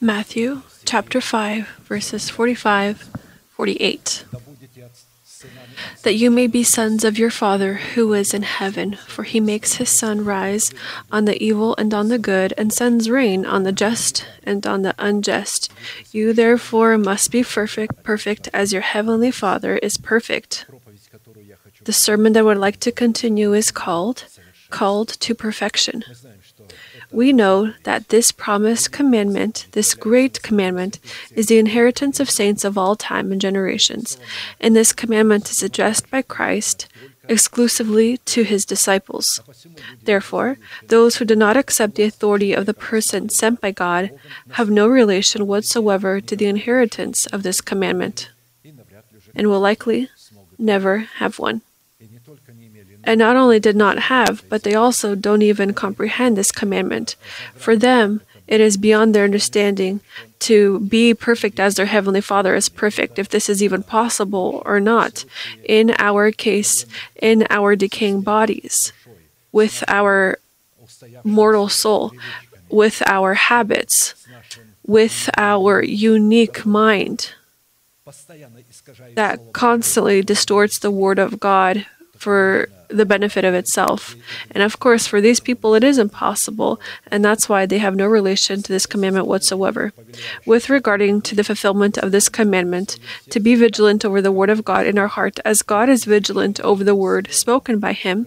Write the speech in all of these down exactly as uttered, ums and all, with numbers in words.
Matthew chapter five, verses forty-five, forty-eight. That you may be sons of your Father who is in heaven, for he makes his sun rise on the evil and on the good, and sends rain on the just and on the unjust. You therefore must be perfect, perfect as your heavenly Father is perfect. The sermon that I would like to continue is called, Called to Perfection. We know that this promised commandment, this great commandment, is the inheritance of saints of all time and generations, and this commandment is addressed by Christ exclusively to his disciples. Therefore, those who do not accept the authority of the person sent by God have no relation whatsoever to the inheritance of this commandment, and will likely never have one. And not only did not have, but they also don't even comprehend this commandment. For them, it is beyond their understanding to be perfect as their Heavenly Father is perfect, if this is even possible or not, in our case, in our decaying bodies, with our mortal soul, with our habits, with our unique mind that constantly distorts the Word of God for the benefit of itself. And of course, for these people, it is impossible, and that's why they have no relation to this commandment whatsoever. With regarding to the fulfillment of this commandment, to be vigilant over the Word of God in our heart, as God is vigilant over the Word spoken by Him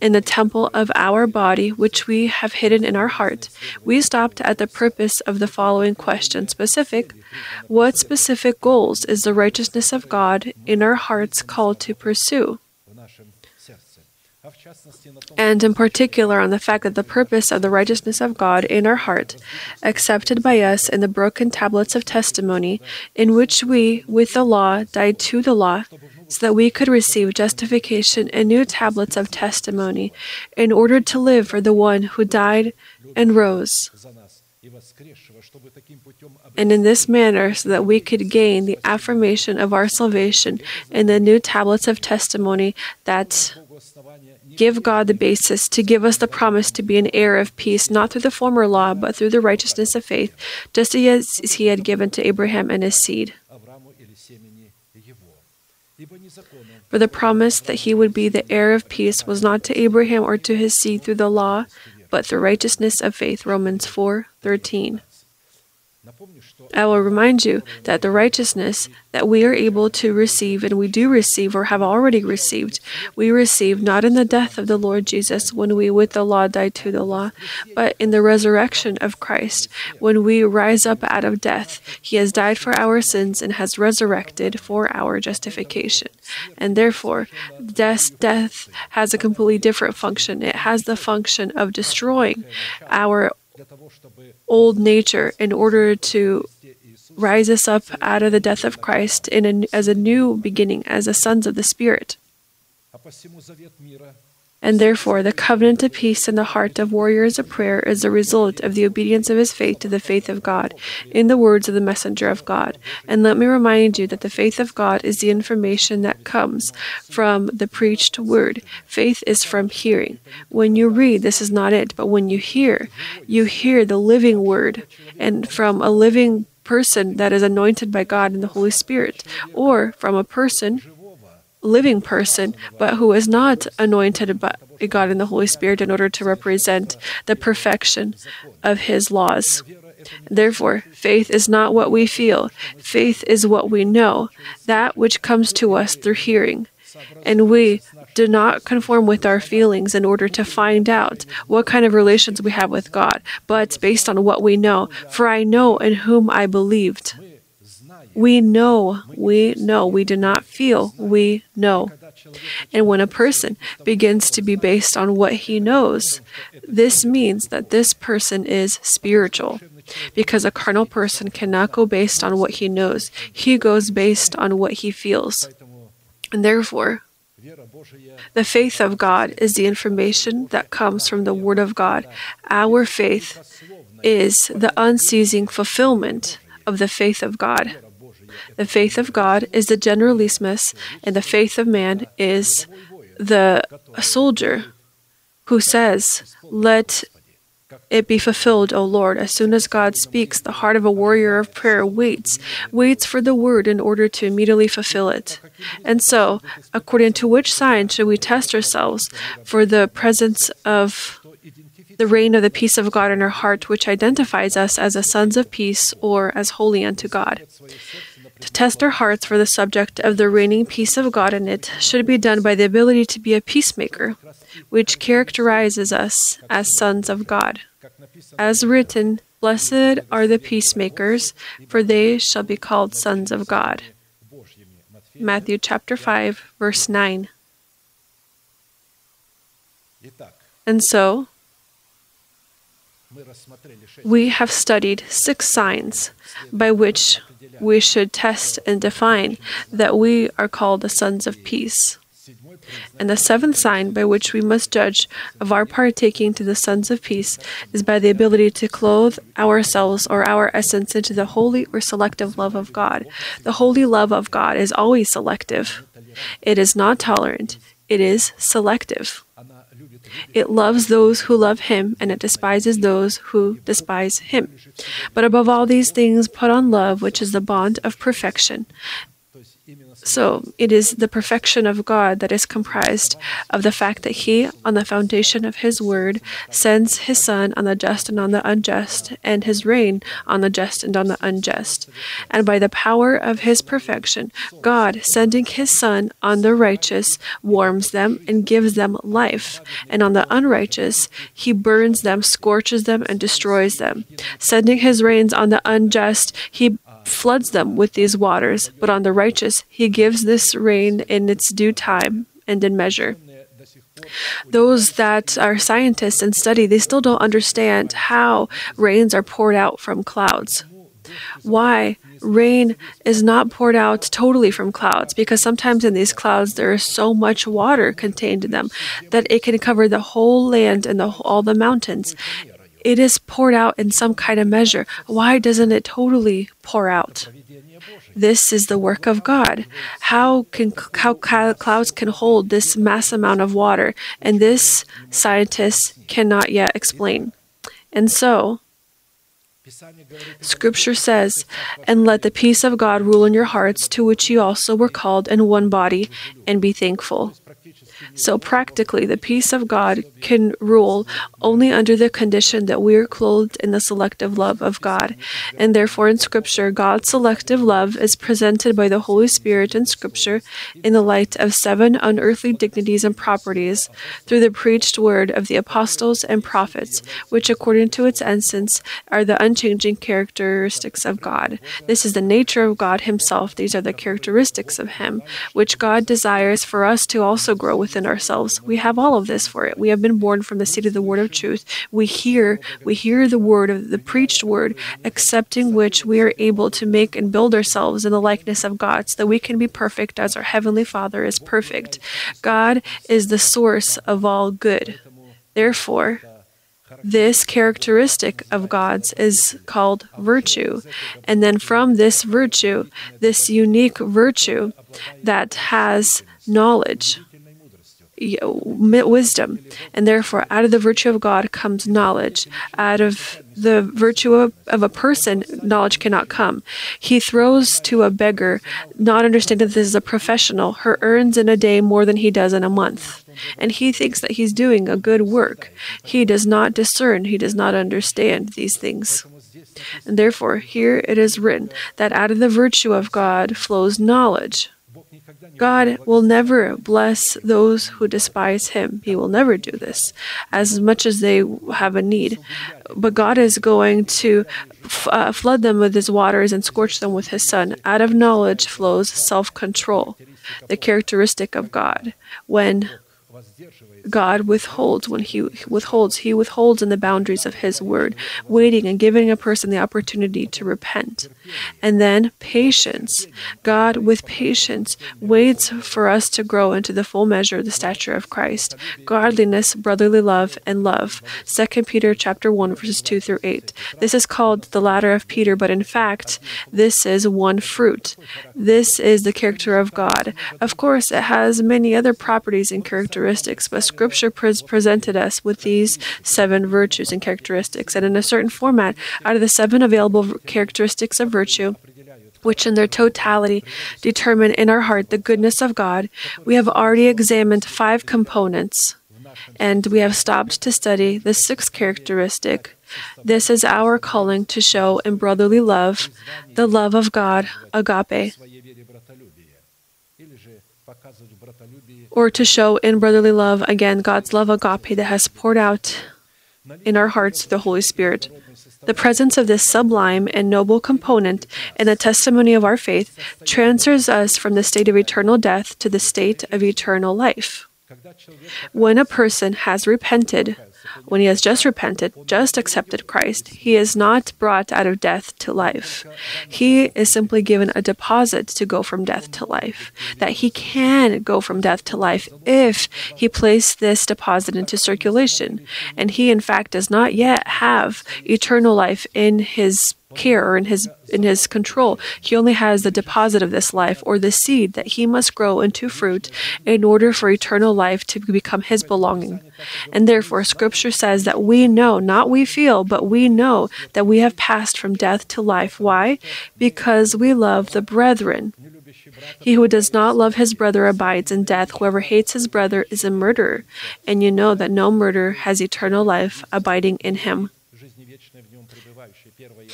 in the temple of our body, which we have hidden in our heart, we stopped at the purpose of the following question specific. What specific goals is the righteousness of God in our hearts called to pursue? And in particular on the fact that the purpose of the righteousness of God in our heart, accepted by us in the broken tablets of testimony, in which we, with the law, died to the law, so that we could receive justification in new tablets of testimony, in order to live for the one who died and rose, and in this manner, so that we could gain the affirmation of our salvation in the new tablets of testimony that give God the basis to give us the promise to be an heir of peace, not through the former law, but through the righteousness of faith, just as He had given to Abraham and his seed. For the promise that He would be the heir of peace was not to Abraham or to his seed through the law, but through righteousness of faith, Romans four thirteen. I will remind you that the righteousness that we are able to receive, and we do receive or have already received, we receive not in the death of the Lord Jesus when we with the law die to the law, but in the resurrection of Christ when we rise up out of death. He has died for our sins and has resurrected for our justification. And therefore, death, death has a completely different function. It has the function of destroying our old nature in order to rise us up out of the death of Christ in a, as a new beginning, as the sons of the Spirit. And therefore, the covenant of peace in the heart of warriors of prayer is the result of the obedience of his faith to the faith of God, in the words of the messenger of God. And let me remind you that the faith of God is the information that comes from the preached word. Faith is from hearing. When you read, this is not it, but when you hear, you hear the living word, and from a living person that is anointed by God in the Holy Spirit, or from a person living person, but who is not anointed by God in the Holy Spirit in order to represent the perfection of His laws. Therefore, faith is not what we feel. Faith is what we know, that which comes to us through hearing. And we do not conform with our feelings in order to find out what kind of relations we have with God, but based on what we know. For I know in whom I believed. We know, we know, we do not feel, we know. And when a person begins to be based on what he knows, this means that this person is spiritual, because a carnal person cannot go based on what he knows. He goes based on what he feels. And therefore, the faith of God is the information that comes from the Word of God. Our faith is the unceasing fulfillment of the faith of God. The faith of God is the generalissimo, and the faith of man is the soldier who says, "Let it be fulfilled, O Lord. As soon as God speaks, the heart of a warrior of prayer waits, waits for the word in order to immediately fulfill it. And so, according to which sign should we test ourselves for the presence of the reign of the peace of God in our heart, which identifies us as the sons of peace or as holy unto God? To test our hearts for the subject of the reigning peace of God in it should be done by the ability to be a peacemaker, which characterizes us as sons of God. As written, "Blessed are the peacemakers, for they shall be called sons of God." Matthew chapter five, verse nine. And so, we have studied six signs by which we should test and define that we are called the sons of peace. And the seventh sign by which we must judge of our partaking to the sons of peace is by the ability to clothe ourselves or our essence into the holy or selective love of God. The holy love of God is always selective. It is not tolerant. It is selective. It loves those who love Him, and it despises those who despise Him. But above all these things, put on love, which is the bond of perfection. So, it is the perfection of God that is comprised of the fact that He, on the foundation of His Word, sends His Son on the just and on the unjust, and His reign on the just and on the unjust. And by the power of His perfection, God, sending His Son on the righteous, warms them and gives them life, and on the unrighteous, He burns them, scorches them, and destroys them. Sending His rains on the unjust, He floods them with these waters, but on the righteous He gives this rain in its due time and in measure. Those that are scientists and study, they still don't understand how rains are poured out from clouds. Why rain is not poured out totally from clouds, because sometimes in these clouds there is so much water contained in them that it can cover the whole land and the, all the mountains. It is poured out in some kind of measure. Why doesn't it totally pour out? This is the work of God. How can how clouds can hold this mass amount of water? And this scientists cannot yet explain. And so, Scripture says, "And let the peace of God rule in your hearts, to which you also were called in one body, and be thankful." So practically, the peace of God can rule only under the condition that we are clothed in the selective love of God. And therefore in Scripture, God's selective love is presented by the Holy Spirit in Scripture in the light of seven unearthly dignities and properties through the preached word of the apostles and prophets, which according to its essence are the unchanging characteristics of God. This is the nature of God Himself. These are the characteristics of Him, which God desires for us to also grow with within ourselves. We have all of this for it. We have been born from the seed of the word of truth. We hear, we hear the word of the preached word, accepting which we are able to make and build ourselves in the likeness of God so that we can be perfect as our Heavenly Father is perfect. God is the source of all good. Therefore, this characteristic of God's is called virtue. And then from this virtue, this unique virtue that has knowledge, wisdom, and therefore out of the virtue of God comes knowledge. Out of the virtue of, of a person, knowledge cannot come. He throws to a beggar, not understanding that this is a professional, who earns in a day more than he does in a month. And he thinks that he's doing a good work. He does not discern, he does not understand these things. And therefore, here it is written that out of the virtue of God flows knowledge. God will never bless those who despise Him. He will never do this, as much as they have a need. But God is going to f- uh, flood them with His waters and scorch them with His Son. Out of knowledge flows self-control, the characteristic of God. When God withholds, when He withholds, He withholds in the boundaries of His Word, waiting and giving a person the opportunity to repent. And then patience. God, with patience, waits for us to grow into the full measure of the stature of Christ. Godliness, brotherly love, and love. Second Peter chapter one, verses two through eight. This is called the ladder of Peter, but in fact, this is one fruit. This is the character of God. Of course, it has many other properties and characteristics, but Scripture pres presented us with these seven virtues and characteristics, and in a certain format, out of the seven available characteristics of virtue, which in their totality determine in our heart the goodness of God, we have already examined five components, and we have stopped to study the sixth characteristic. This is our calling to show in brotherly love, the love of God, agape, or to show in brotherly love, again, God's love, agape, that has poured out in our hearts through the Holy Spirit. The presence of this sublime and noble component in the testimony of our faith transfers us from the state of eternal death to the state of eternal life. When a person has repented, when he has just repented, just accepted Christ, he is not brought out of death to life. He is simply given a deposit to go from death to life, that he can go from death to life if he places this deposit into circulation. And he, in fact, does not yet have eternal life in his care or in his in his control. He only has the deposit of this life, or the seed that he must grow into fruit in order for eternal life to become his belonging. And therefore, Scripture says that we know, not we feel, but we know that we have passed from death to life. Why? Because we love the brethren. He who does not love his brother abides in death. Whoever hates his brother is a murderer, and you know that no murderer has eternal life abiding in him.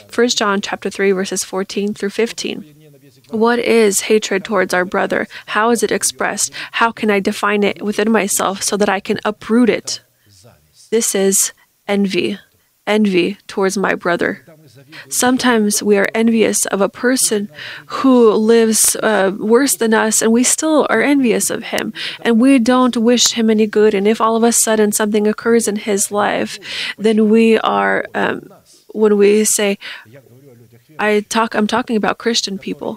First John chapter three, verses fourteen through fifteen. What is hatred towards our brother? How is it expressed? How can I define it within myself so that I can uproot it? This is envy, envy towards my brother. Sometimes we are envious of a person who lives uh, worse than us, and we still are envious of him, and we don't wish him any good. And if all of a sudden something occurs in his life, then we are... Um, When we say, I talk, I'm talking about Christian people.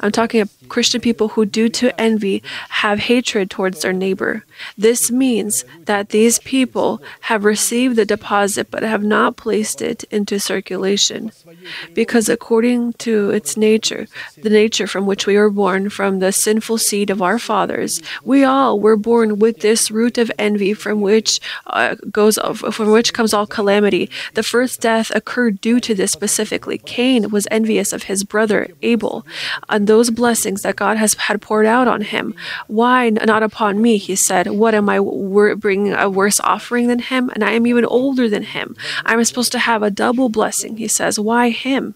I'm talking about Christian people who, due to envy, have hatred towards their neighbor. This means that these people have received the deposit but have not placed it into circulation. Because according to its nature, the nature from which we were born, from the sinful seed of our fathers, we all were born with this root of envy from which uh, goes, from which comes all calamity. The first death occurred due to this specifically. Cain was envious of his brother Abel and those blessings that God has had poured out on him. Why not upon me, he said. What am I bringing a worse offering than him? And I am even older than him. I'm supposed to have a double blessing, he says. Why him?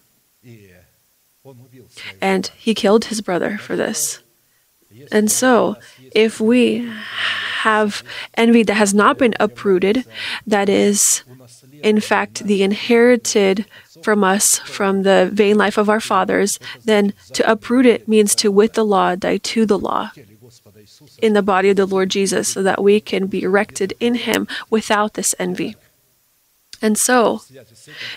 And he killed his brother for this. And so, if we have envy that has not been uprooted, that is, in fact, the inherited from us, from the vain life of our fathers, then to uproot it means to, with the law, die to the law in the body of the Lord Jesus, so that we can be erected in Him without this envy. And so,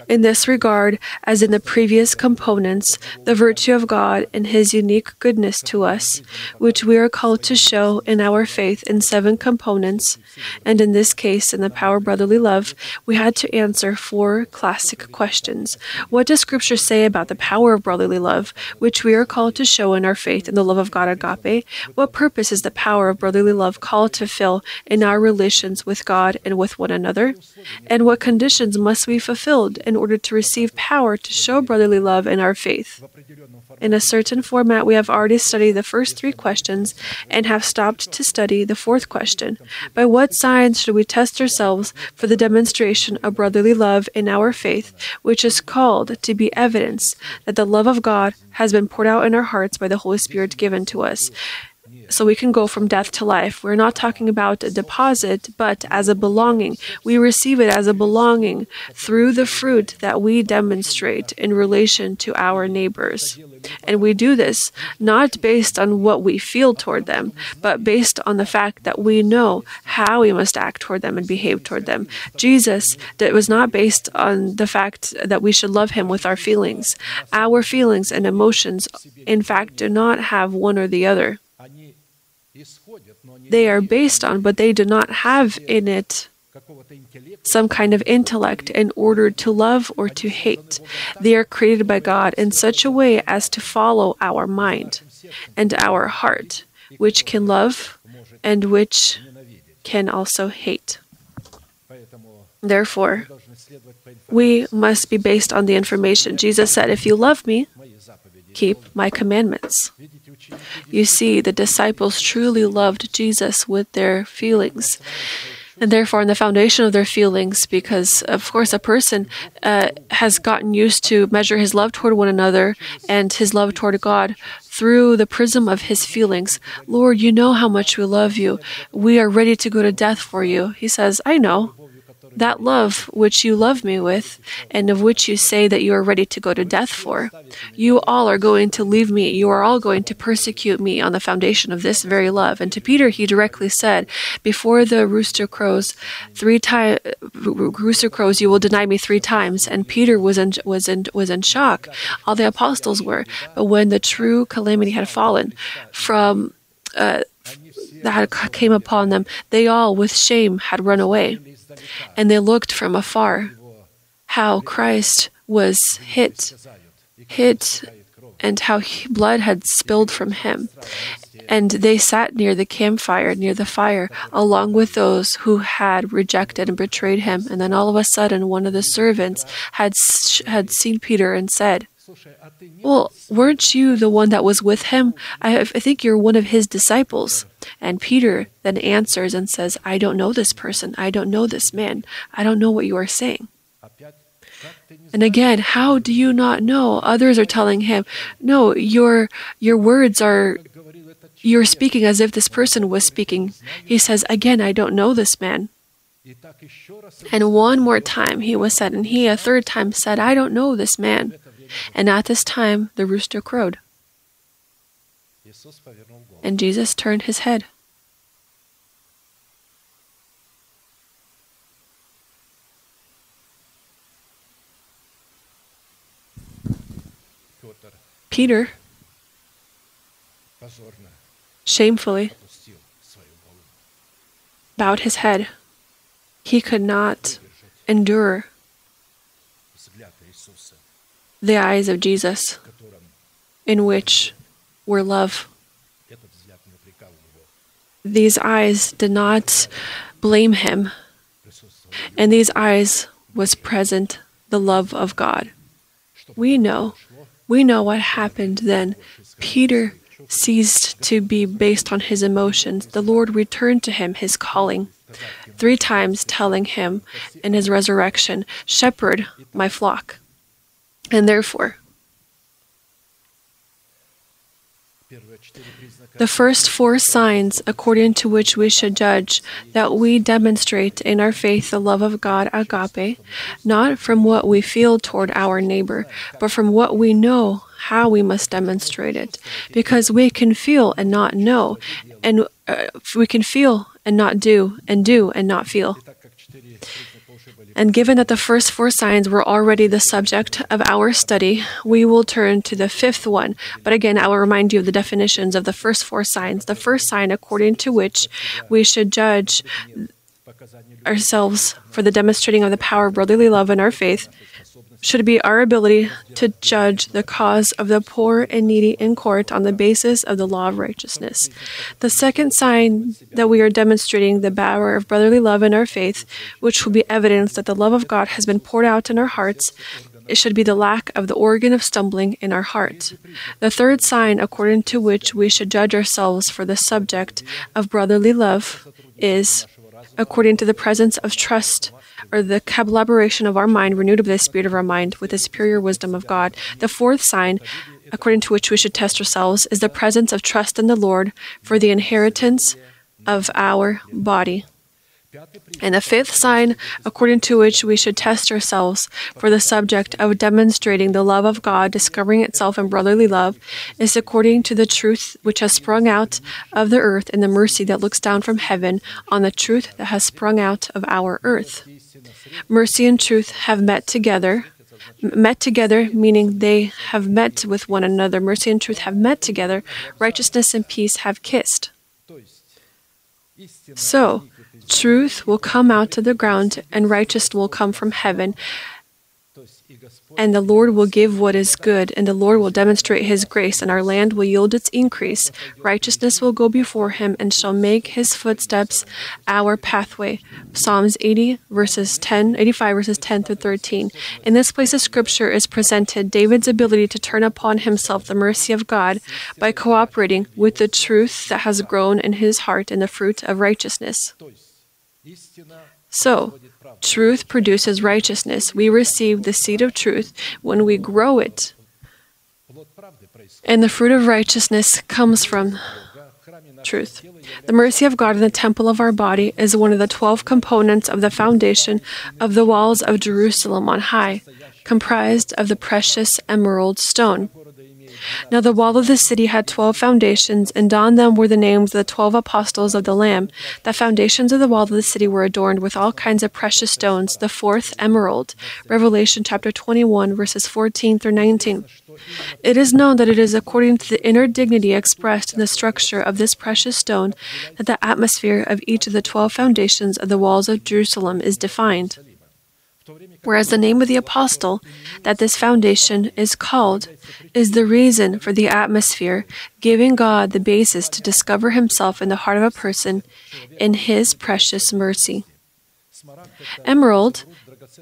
in this regard, as in the previous components, the virtue of God and His unique goodness to us, which we are called to show in our faith in seven components, and in this case, in the power of brotherly love, we had to answer four classic questions. What does Scripture say about the power of brotherly love, which we are called to show in our faith in the love of God, agape? What purpose is the power of brotherly love called to fill in our relations with God and with one another? And what conditions must be fulfilled in order to receive power to show brotherly love in our faith? In a certain format, we have already studied the first three questions and have stopped to study the fourth question. By what signs should we test ourselves for the demonstration of brotherly love in our faith, which is called to be evidence that the love of God has been poured out in our hearts by the Holy Spirit given to us? So we can go from death to life. We're not talking about a deposit, but as a belonging. We receive it as a belonging through the fruit that we demonstrate in relation to our neighbors. And we do this not based on what we feel toward them, but based on the fact that we know how we must act toward them and behave toward them. Jesus, that was not based on the fact that we should love Him with our feelings. Our feelings and emotions, in fact, do not have one or the other. They are based on, but they do not have in it some kind of intellect in order to love or to hate. They are created by God in such a way as to follow our mind and our heart, which can love and which can also hate. Therefore, we must be based on the information. Jesus said, "If you love me, keep my commandments." You see, the disciples truly loved Jesus with their feelings, and therefore on the foundation of their feelings, because of course a person uh, has gotten used to measure his love toward one another and his love toward God through the prism of his feelings. "Lord, you know how much we love you. We are ready to go to death for you." He says, "I know. That love which you love me with, and of which you say that you are ready to go to death for, you all are going to leave me. You are all going to persecute me on the foundation of this very love." And to Peter, he directly said, "Before the rooster crows, three times, rooster crows, you will deny me three times." And Peter was in was in was in shock. All the apostles were. But when the true calamity had fallen, from uh, that came upon them, they all, with shame, had run away. And they looked from afar how Christ was hit, hit, and how he, blood had spilled from him. And they sat near the campfire, near the fire, along with those who had rejected and betrayed him. And then all of a sudden, one of the servants had had seen Peter and said, "Well, weren't you the one that was with him? I, I think you're one of his disciples." And Peter then answers and says, "I don't know this person. I don't know this man. I don't know what you are saying." And again, "How do you not know?" Others are telling him, "No, your your words are, you're speaking as if this person was speaking." He says, "Again, I don't know this man." And one more time he was said, and he a third time said, "I don't know this man." And at this time, the rooster crowed. And Jesus turned his head. Peter shamefully bowed his head. He could not endure the eyes of Jesus, in which were love. These eyes did not blame him. In these eyes was present the love of God. We know, we know what happened then. Peter ceased to be based on his emotions. The Lord returned to him his calling, three times telling him in his resurrection, "Shepherd my flock." And therefore, the first four signs according to which we should judge that we demonstrate in our faith the love of God, agape, not from what we feel toward our neighbor, but from what we know how we must demonstrate it. Because we can feel and not know, and uh, we can feel and not do, and do and not feel. And given that the first four signs were already the subject of our study, we will turn to the fifth one. But again, I will remind you of the definitions of the first four signs. The first sign according to which we should judge ourselves for the demonstrating of the power of brotherly love in our faith should be our ability to judge the cause of the poor and needy in court on the basis of the law of righteousness. The second sign that we are demonstrating the power of brotherly love in our faith, which will be evidence that the love of God has been poured out in our hearts, it should be the lack of the organ of stumbling in our heart. The third sign according to which we should judge ourselves for the subject of brotherly love is according to the presence of trust, or the collaboration of our mind, renewed by the spirit of our mind, with the superior wisdom of God. The fourth sign, according to which we should test ourselves, is the presence of trust in the Lord for the inheritance of our body. And the fifth sign, according to which we should test ourselves for the subject of demonstrating the love of God, discovering itself in brotherly love, is according to the truth which has sprung out of the earth and the mercy that looks down from heaven on the truth that has sprung out of our earth. Mercy and truth have met together. Met together, meaning they have met with one another. Mercy and truth have met together. Righteousness and peace have kissed. So, truth will come out of the ground, and righteousness will come from heaven. And the Lord will give what is good, and the Lord will demonstrate His grace, and our land will yield its increase. Righteousness will go before Him, and shall make His footsteps our pathway. Psalms eighty, verses ten, eighty-five, verses ten through thirteen. In this place of Scripture is presented David's ability to turn upon himself the mercy of God by cooperating with the truth that has grown in his heart and the fruit of righteousness. So, truth produces righteousness. We receive the seed of truth when we grow it. And the fruit of righteousness comes from truth. The mercy of God in the temple of our body is one of the twelve components of the foundation of the walls of Jerusalem on high, comprised of the precious emerald stone. Now the wall of the city had twelve foundations, and on them were the names of the twelve apostles of the Lamb. The foundations of the wall of the city were adorned with all kinds of precious stones, the fourth emerald. Revelation chapter twenty-one, verses fourteen through nineteen. It is known that it is according to the inner dignity expressed in the structure of this precious stone that the atmosphere of each of the twelve foundations of the walls of Jerusalem is defined. Whereas the name of the apostle that this foundation is called is the reason for the atmosphere, giving God the basis to discover Himself in the heart of a person in His precious mercy. Emerald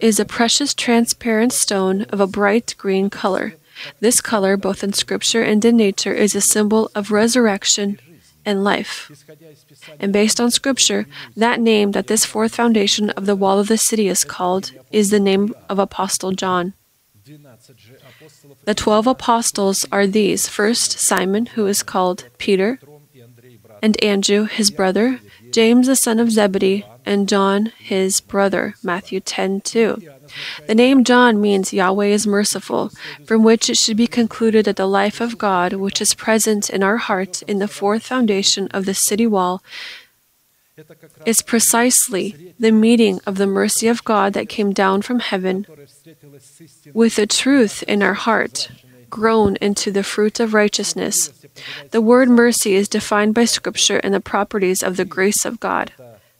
is a precious transparent stone of a bright green color. This color, both in Scripture and in nature, is a symbol of resurrection and life. And based on Scripture, that name that this fourth foundation of the wall of the city is called is the name of Apostle John. The twelve apostles are these: first, Simon, who is called Peter, and Andrew, his brother, James, the son of Zebedee, and John, his brother, Matthew ten two. The name John means Yahweh is merciful, from which it should be concluded that the life of God, which is present in our heart in the fourth foundation of the city wall, is precisely the meeting of the mercy of God that came down from heaven with the truth in our heart, grown into the fruit of righteousness. The word mercy is defined by Scripture and the properties of the grace of God.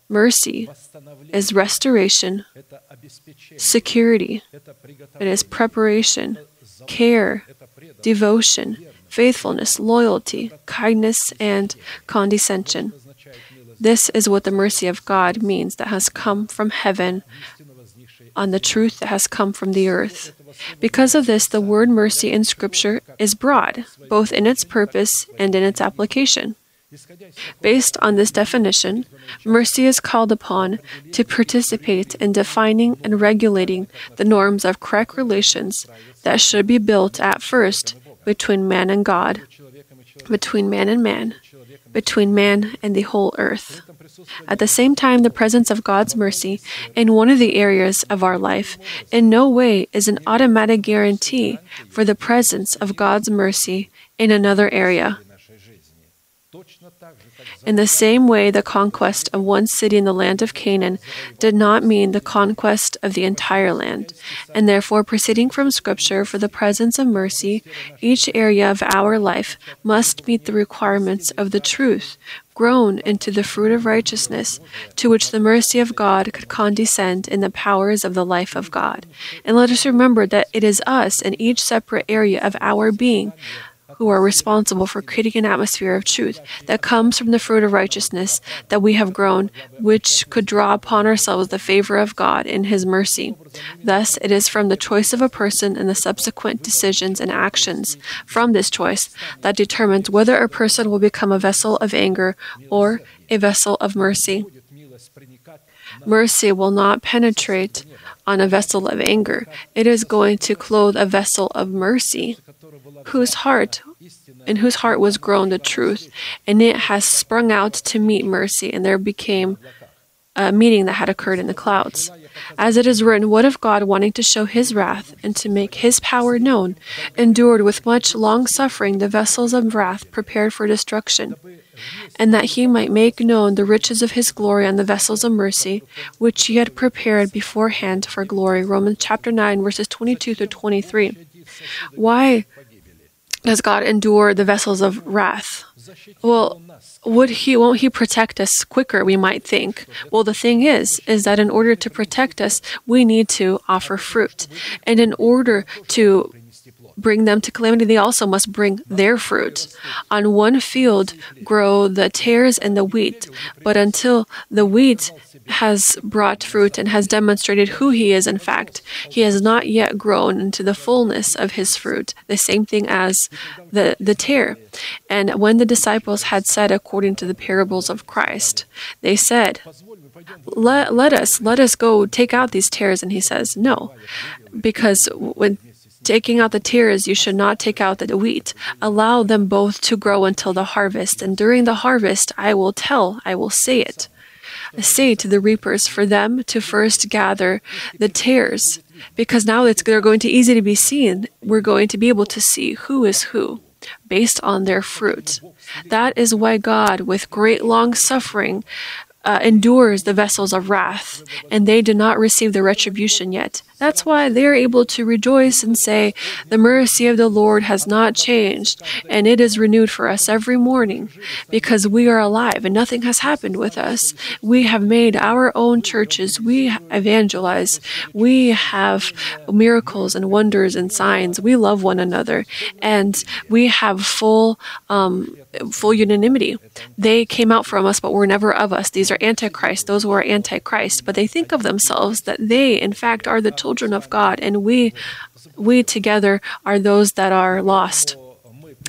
Mercy is restoration, security, it is preparation, care, devotion, faithfulness, loyalty, kindness, and condescension. This is what the mercy of God means that has come from heaven on the truth that has come from the earth. Because of this, the word mercy in Scripture is broad, both in its purpose and in its application. Based on this definition, mercy is called upon to participate in defining and regulating the norms of correct relations that should be built at first between man and God, between man and man, between man and the whole earth. At the same time, the presence of God's mercy in one of the areas of our life in no way is an automatic guarantee for the presence of God's mercy in another area. In the same way, the conquest of one city in the land of Canaan did not mean the conquest of the entire land, and therefore, proceeding from Scripture for the presence of mercy, each area of our life must meet the requirements of the truth, grown into the fruit of righteousness, to which the mercy of God could condescend in the powers of the life of God. And let us remember that it is us in each separate area of our being who are responsible for creating an atmosphere of truth that comes from the fruit of righteousness that we have grown, which could draw upon ourselves the favor of God in His mercy. Thus, it is from the choice of a person and the subsequent decisions and actions from this choice that determines whether a person will become a vessel of anger or a vessel of mercy. Mercy will not penetrate on a vessel of anger. It is going to clothe a vessel of mercy, whose heart, in whose heart was grown the truth, and it has sprung out to meet mercy, and there became a meeting that had occurred in the clouds. As it is written, what if God, wanting to show His wrath and to make His power known, endured with much long-suffering the vessels of wrath prepared for destruction, and that He might make known the riches of His glory on the vessels of mercy, which He had prepared beforehand for glory. Romans chapter nine, verses twenty-two through twenty-three. Why does God endure the vessels of wrath well, would he, won't he protect us quicker, we might think. Well, the thing is, is that in order to protect us, we need to offer fruit. And in order to bring them to calamity, they also must bring their fruit. On one field grow the tares and the wheat, but until the wheat has brought fruit and has demonstrated who he is, in fact, he has not yet grown into the fullness of his fruit, the same thing as the, the tare. And when the disciples had said, according to the parables of Christ, they said, let, let us, let us go take out these tares. And he says, no, because when taking out the tares, you should not take out the wheat. Allow them both to grow until the harvest. And during the harvest, I will tell, I will say it. Say to the reapers for them to first gather the tares, because now it's, they're going to easy to be seen. We're going to be able to see who is who based on their fruit. That is why God, with great long suffering, Uh, endures the vessels of wrath, and they do not receive the retribution yet. That's why they are able to rejoice and say, the mercy of the Lord has not changed, and it is renewed for us every morning, because we are alive and nothing has happened with us. We have made our own churches, we evangelize, we have miracles and wonders and signs, we love one another, and we have full um, full unanimity. They came out from us, but were never of us. These are antichrist, those who are antichrist, but they think of themselves that they, in fact, are the children of God, and we, we together are those that are lost.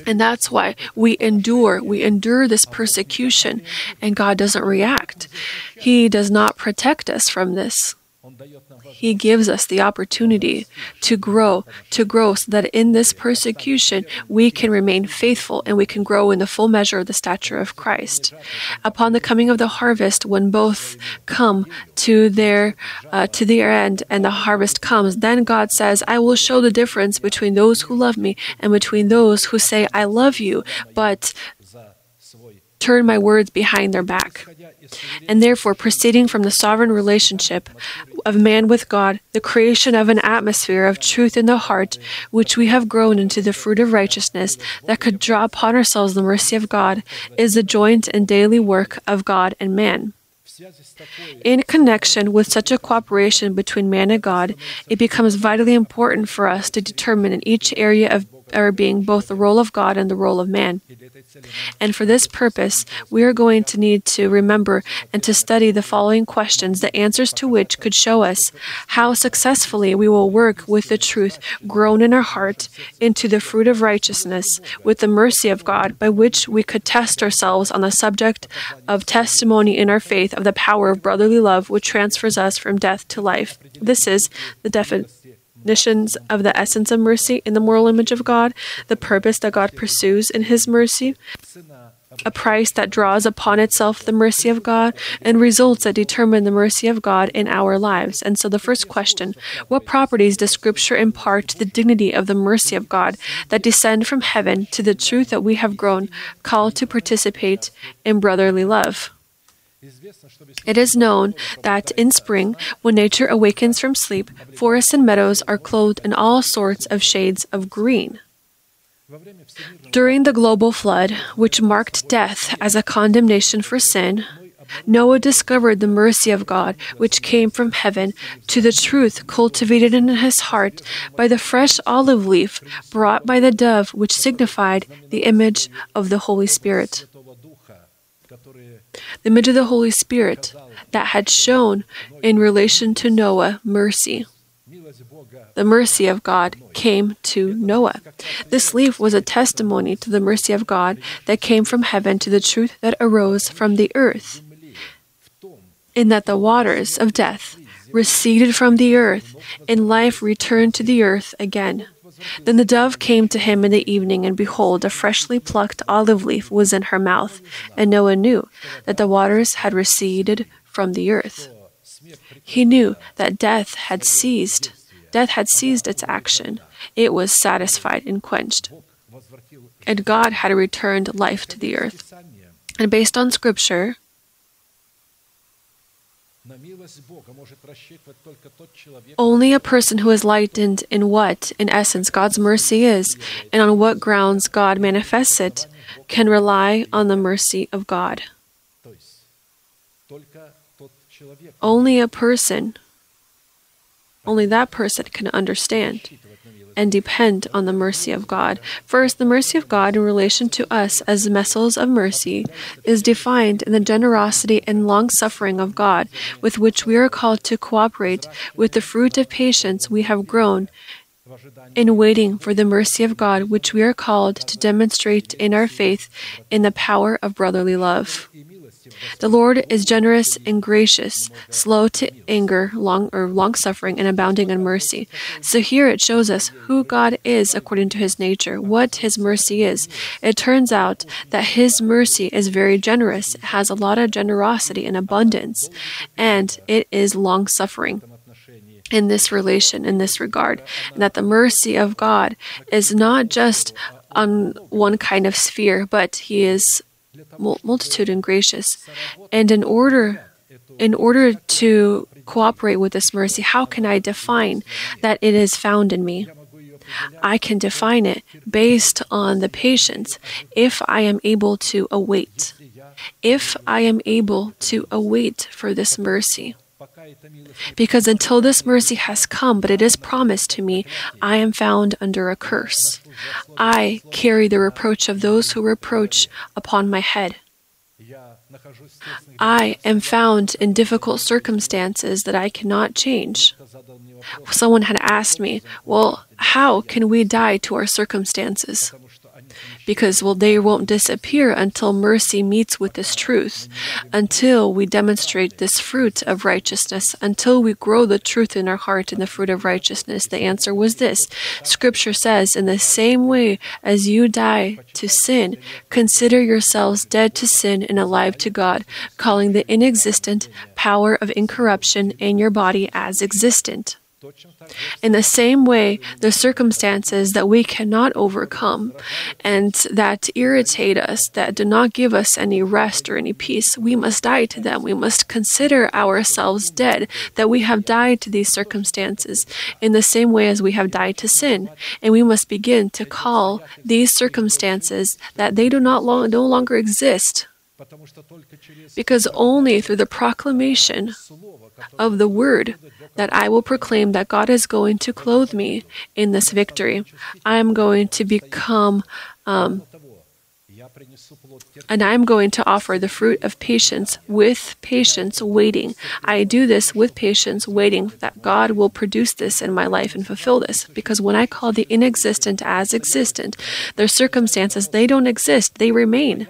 And that's why we endure, we endure this persecution, and God doesn't react. He does not protect us from this. He gives us the opportunity to grow, to grow, so that in this persecution we can remain faithful and we can grow in the full measure of the stature of Christ. Upon the coming of the harvest, when both come to their uh, to their end and the harvest comes, then God says, I will show the difference between those who love me and between those who say, I love you, but turn my words behind their back. And therefore, proceeding from the sovereign relationship of man with God, the creation of an atmosphere of truth in the heart, which we have grown into the fruit of righteousness, that could draw upon ourselves the mercy of God, is the joint and daily work of God and man. In connection with such a cooperation between man and God, it becomes vitally important for us to determine in each area of our being both the role of God and the role of man. And for this purpose, we are going to need to remember and to study the following questions, the answers to which could show us how successfully we will work with the truth grown in our heart into the fruit of righteousness with the mercy of God, by which we could test ourselves on the subject of testimony in our faith of the power of brotherly love, which transfers us from death to life. This is the definitions of the essence of mercy in the moral image of God, the purpose that God pursues in His mercy, a price that draws upon itself the mercy of God, and results that determine the mercy of God in our lives. And so the first question, what properties does Scripture impart to the dignity of the mercy of God that descend from heaven to the truth that we have grown called to participate in brotherly love? It is known that in spring, when nature awakens from sleep, forests and meadows are clothed in all sorts of shades of green. During the global flood, which marked death as a condemnation for sin, Noah discovered the mercy of God, which came from heaven, to the truth cultivated in his heart by the fresh olive leaf brought by the dove, which signified the image of the Holy Spirit. The image of the Holy Spirit that had shown in relation to Noah mercy. The mercy of God came to Noah. This leaf was a testimony to the mercy of God that came from heaven to the truth that arose from the earth, in that the waters of death receded from the earth and life returned to the earth again. Then the dove came to him in the evening, and behold, a freshly plucked olive leaf was in her mouth, and Noah knew that the waters had receded from the earth. He knew that death had ceased. Death had ceased its action. It was satisfied and quenched. And God had returned life to the earth. And based on Scripture, Only a person who is lightened in what, in essence, God's mercy is, and on what grounds God manifests it, can rely on the mercy of God. Only a person, only that person can understand and depend on the mercy of God. First, the mercy of God in relation to us as vessels of mercy is defined in the generosity and long-suffering of God, with which we are called to cooperate with the fruit of patience we have grown in waiting for the mercy of God, which we are called to demonstrate in our faith in the power of brotherly love. The Lord is generous and gracious, slow to anger, long or long-suffering, and abounding in mercy. So here it shows us who God is according to His nature, what His mercy is. It turns out that His mercy is very generous, has a lot of generosity and abundance, and it is long-suffering in this relation, in this regard, and that the mercy of God is not just on one kind of sphere, but He is multitude and gracious. And in order in order to cooperate with this mercy, how can I define that it is found in me? I can define it based on the patience, if I am able to await. If I am able to await for this mercy. Because until this mercy has come, but it is promised to me, I am found under a curse. I carry the reproach of those who reproach upon my head. I am found in difficult circumstances that I cannot change. Someone had asked me, well, how can we die to our circumstances? Because, well, they won't disappear until mercy meets with this truth, until we demonstrate this fruit of righteousness, until we grow the truth in our heart and the fruit of righteousness. The answer was this. Scripture says, in the same way as you die to sin, consider yourselves dead to sin and alive to God, calling the inexistent power of incorruption in your body as existent. In the same way, the circumstances that we cannot overcome and that irritate us, that do not give us any rest or any peace, we must die to them. We must consider ourselves dead, that we have died to these circumstances in the same way as we have died to sin. And we must begin to call these circumstances that they do not long, no longer exist. Because only through the proclamation of the word that I will proclaim that God is going to clothe me in this victory. I am going to become, um, and I am going to offer the fruit of patience with patience waiting. I do this with patience waiting that God will produce this in my life and fulfill this. Because when I call the inexistent as existent, their circumstances, they don't exist, they remain.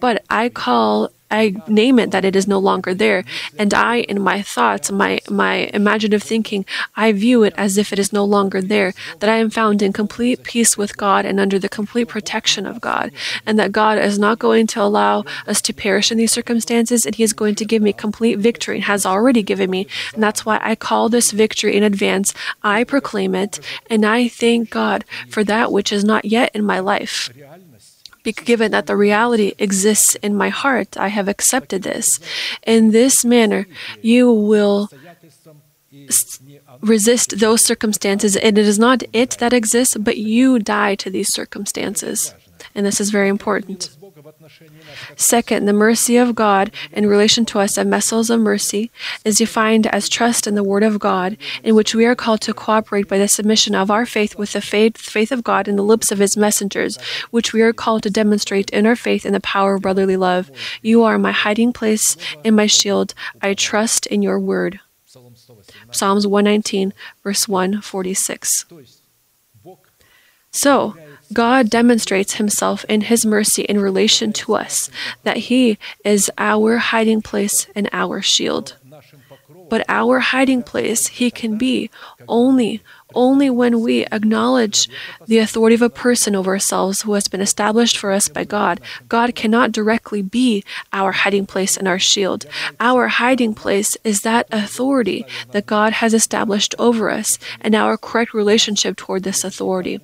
But I call I name it that it is no longer there, and I, in my thoughts, my, my imaginative thinking, I view it as if it is no longer there, that I am found in complete peace with God and under the complete protection of God, and that God is not going to allow us to perish in these circumstances, and He is going to give me complete victory, and has already given me, and that's why I call this victory in advance, I proclaim it, and I thank God for that which is not yet in my life. Given that the reality exists in my heart, I have accepted this. In this manner, you will resist those circumstances, and it is not it that exists, but you die to these circumstances. And this is very important. Second, the mercy of God in relation to us as vessels of mercy is defined as trust in the Word of God, in which we are called to cooperate by the submission of our faith with the faith, faith of God in the lips of His messengers, which we are called to demonstrate in our faith in the power of brotherly love. You are my hiding place and my shield. I trust in your Word. Psalms one nineteen, verse one forty-six. So, God demonstrates Himself in His mercy in relation to us, that He is our hiding place and our shield. But our hiding place He can be only, only when we acknowledge the authority of a person over ourselves who has been established for us by God. God cannot directly be our hiding place and our shield. Our hiding place is that authority that God has established over us and our correct relationship toward this authority.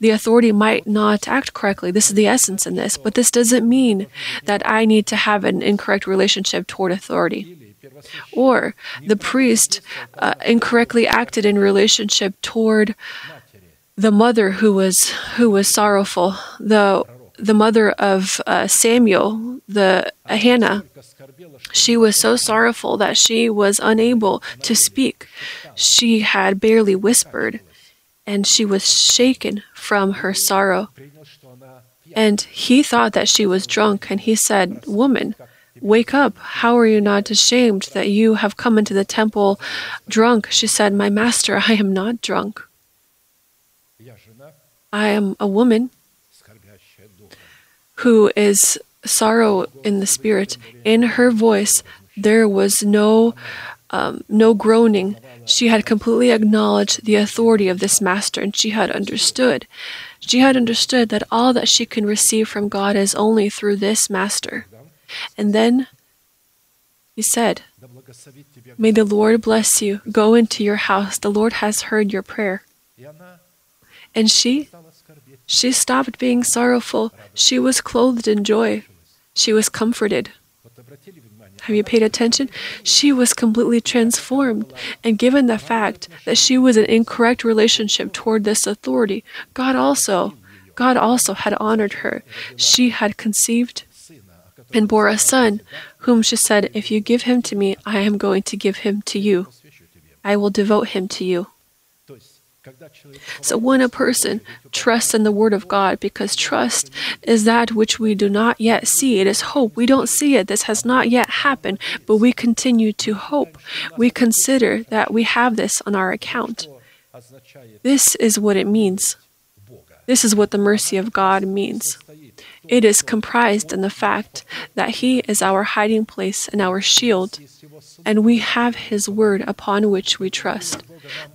The authority might not act correctly. This is the essence in this, but this doesn't mean that I need to have an incorrect relationship toward authority. Or the priest uh, incorrectly acted in relationship toward the mother who was who was sorrowful, the the mother of uh, Samuel, the uh, Hannah. She was so sorrowful that she was unable to speak. She had barely whispered, and she was shaken from her sorrow. And he thought that she was drunk, and he said, "Woman, wake up. How are you not ashamed that you have come into the temple drunk?" She said, "My master, I am not drunk. I am a woman who is sorrow in the spirit." In her voice, there was no um, no groaning. She had completely acknowledged the authority of this master, and she had understood. She had understood that all that she can receive from God is only through this master. And then he said, "May the Lord bless you. Go into your house. The Lord has heard your prayer." And she, she stopped being sorrowful. She was clothed in joy. She was comforted. Have you paid attention? She was completely transformed. And given the fact that she was in an incorrect relationship toward this authority, God also, God also had honored her. She had conceived and bore a son, whom she said, "If you give him to me, I am going to give him to you. I will devote him to you." So when a person trusts in the Word of God, because trust is that which we do not yet see. It is hope. We don't see it. This has not yet happened, but we continue to hope. We consider that we have this on our account. This is what it means. This is what the mercy of God means. It is comprised in the fact that He is our hiding place and our shield, and we have His word upon which we trust.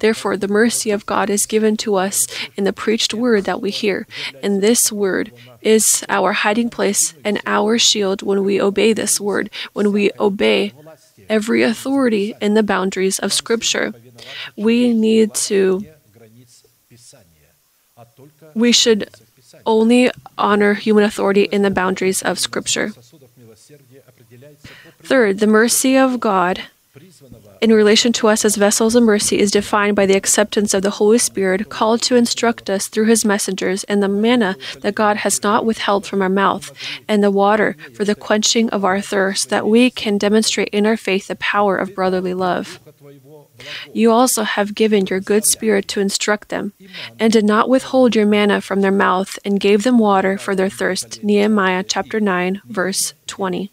Therefore, the mercy of God is given to us in the preached word that we hear, and this word is our hiding place and our shield when we obey this word, when we obey every authority in the boundaries of Scripture. We need to... We should... only honor human authority in the boundaries of Scripture. Third, the mercy of God in relation to us as vessels of mercy is defined by the acceptance of the Holy Spirit called to instruct us through His messengers and the manna that God has not withheld from our mouth and the water for the quenching of our thirst, that we can demonstrate in our faith the power of brotherly love. You also have given your good Spirit to instruct them, and did not withhold your manna from their mouth, and gave them water for their thirst. Nehemiah chapter nine, verse twenty.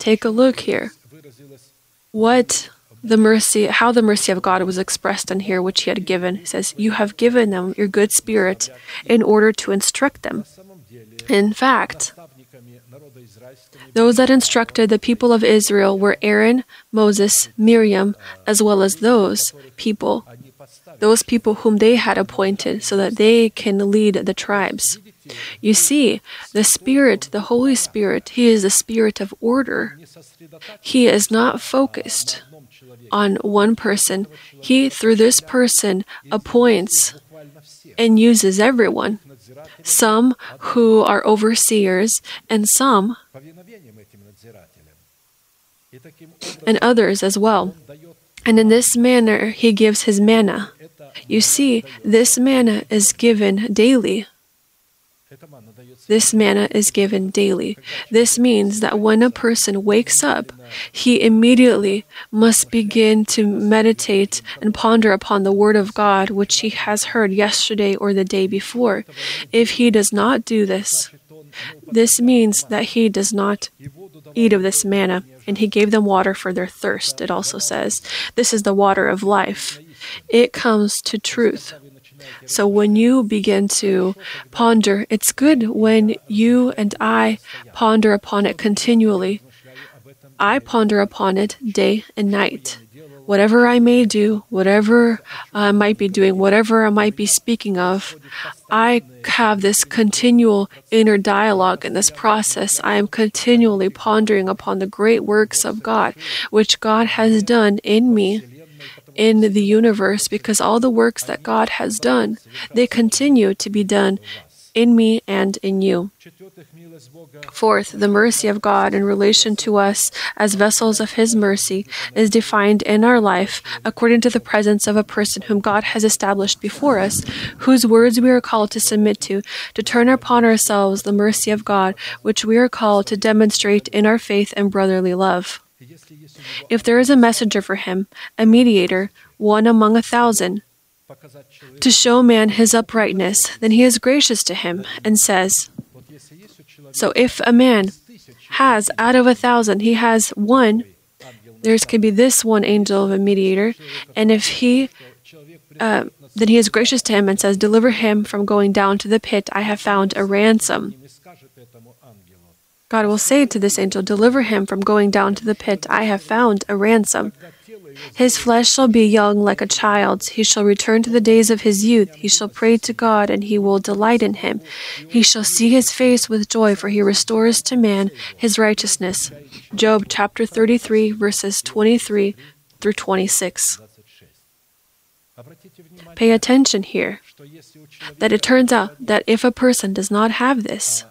Take a look here. What the mercy, how the mercy of God was expressed in here, which He had given. It says, "You have given them your good Spirit in order to instruct them." In fact, those that instructed the people of Israel were Aaron, Moses, Miriam, as well as those people, those people whom they had appointed so that they can lead the tribes. You see, the Spirit, the Holy Spirit, He is the Spirit of order. He is not focused on one person. He, through this person, appoints and uses everyone. Some who are overseers, and some, and others as well. And in this manner, He gives His manna. You see, this manna is given daily. This manna is given daily. This means that when a person wakes up, he immediately must begin to meditate and ponder upon the Word of God, which he has heard yesterday or the day before. If he does not do this, this means that he does not eat of this manna, and He gave them water for their thirst, it also says. This is the water of life. It comes to truth. So when you begin to ponder, it's good when you and I ponder upon it continually. I ponder upon it day and night. Whatever I may do, whatever I might be doing, whatever I might be speaking of, I have this continual inner dialogue in this process. I am continually pondering upon the great works of God, which God has done in me, in the universe, because all the works that God has done, they continue to be done in me and in you. Fourth, the mercy of God in relation to us as vessels of His mercy is defined in our life according to the presence of a person whom God has established before us, whose words we are called to submit to, to turn upon ourselves the mercy of God, which we are called to demonstrate in our faith and brotherly love. If there is a messenger for Him, a mediator, one among a thousand, to show man his uprightness, then He is gracious to him and says, so if a man has out of a thousand, he has one, there can be this one angel of a mediator, and if he, uh, then He is gracious to him and says, deliver him from going down to the pit, I have found a ransom. God will say to this angel, deliver him from going down to the pit, I have found a ransom. His flesh shall be young like a child's. He shall return to the days of his youth. He shall pray to God, and He will delight in him. He shall see His face with joy, for He restores to man his righteousness. Job chapter thirty-three, verses twenty-three through twenty-six. Pay attention here, that it turns out that if a person does not have this,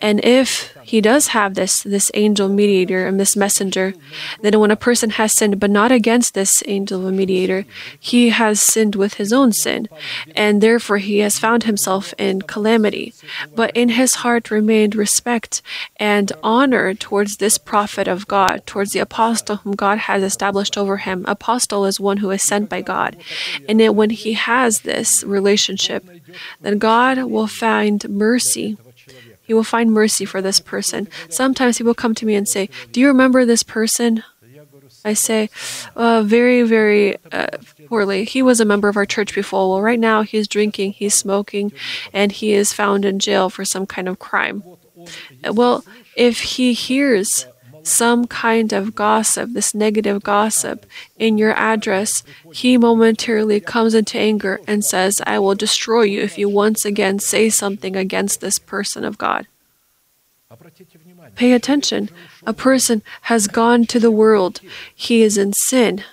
and if he does have this, this angel mediator and this messenger, then when a person has sinned but not against this angel of a mediator, he has sinned with his own sin, and therefore he has found himself in calamity. But in his heart remained respect and honor towards this prophet of God, towards the apostle whom God has established over him. Apostle is one who is sent by God. And then when he has this relationship, then God will find mercy. He will find mercy for this person. Sometimes he will come to me and say, do you remember this person? I say, uh, very, very uh, poorly. He was a member of our church before. Well, right now he's drinking, he's smoking, and he is found in jail for some kind of crime. Well, if he hears some kind of gossip, this negative gossip in your address, he momentarily comes into anger and says, I will destroy you if you once again say something against this person of God. Pay attention. A person has gone to the world. He is in sin.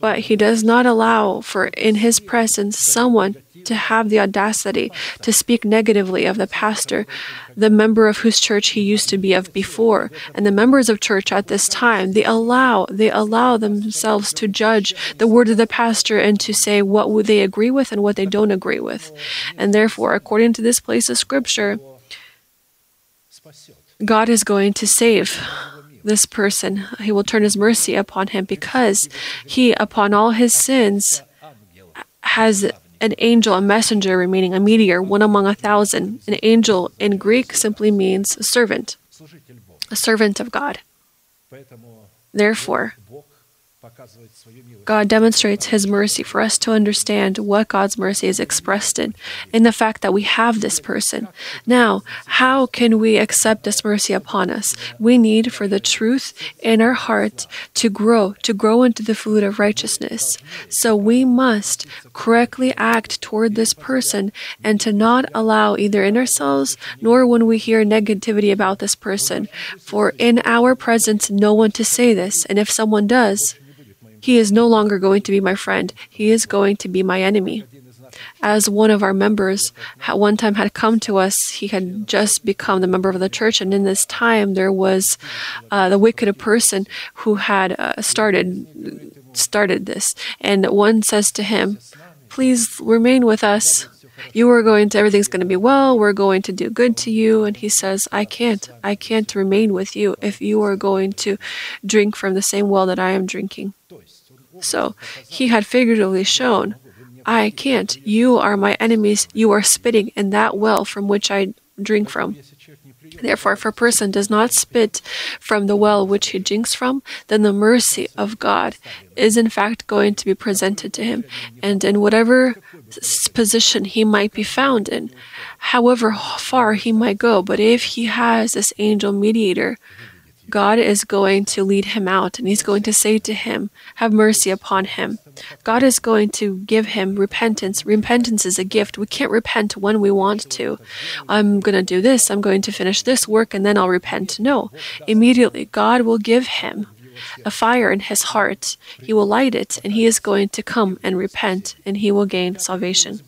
But he does not allow for in his presence someone to have the audacity to speak negatively of the pastor, the member of whose church he used to be of before, and the members of church at this time. They allow, they allow themselves to judge the word of the pastor and to say what they agree with and what they don't agree with. And therefore, according to this place of Scripture, God is going to save this person. He will turn His mercy upon him because he, upon all his sins, has an angel, a messenger remaining, a meteor, one among a thousand. An angel in Greek simply means a servant, a servant of God. Therefore, God demonstrates His mercy for us to understand what God's mercy is expressed in, in the fact that we have this person. Now, how can we accept this mercy upon us? We need for the truth in our heart to grow, to grow into the food of righteousness. So we must correctly act toward this person and to not allow either in ourselves nor when we hear negativity about this person. For in our presence, no one to say this, and if someone does, he is no longer going to be my friend. He is going to be my enemy. As one of our members at one time had come to us, he had just become the member of the church, and in this time there was uh, the wicked person who had uh, started started this. And one says to him, "Please remain with us. You are going to, everything's going to be well, we're going to do good to you." And he says, I can't, I can't remain with you if you are going to drink from the same well that I am drinking. So he had figuratively shown, I can't, you are my enemies, you are spitting in that well from which I drink from. Therefore, if a person does not spit from the well which he drinks from, then the mercy of God is in fact going to be presented to him, and in whatever position he might be found in, however far he might go. But if he has this angel mediator, God is going to lead him out, and He's going to say to him, have mercy upon him. God is going to give him repentance. Repentance is a gift. We can't repent when we want to. I'm going to do this, I'm going to finish this work, and then I'll repent. No. Immediately, God will give him a fire in his heart. He will light it, and he is going to come and repent, and he will gain salvation.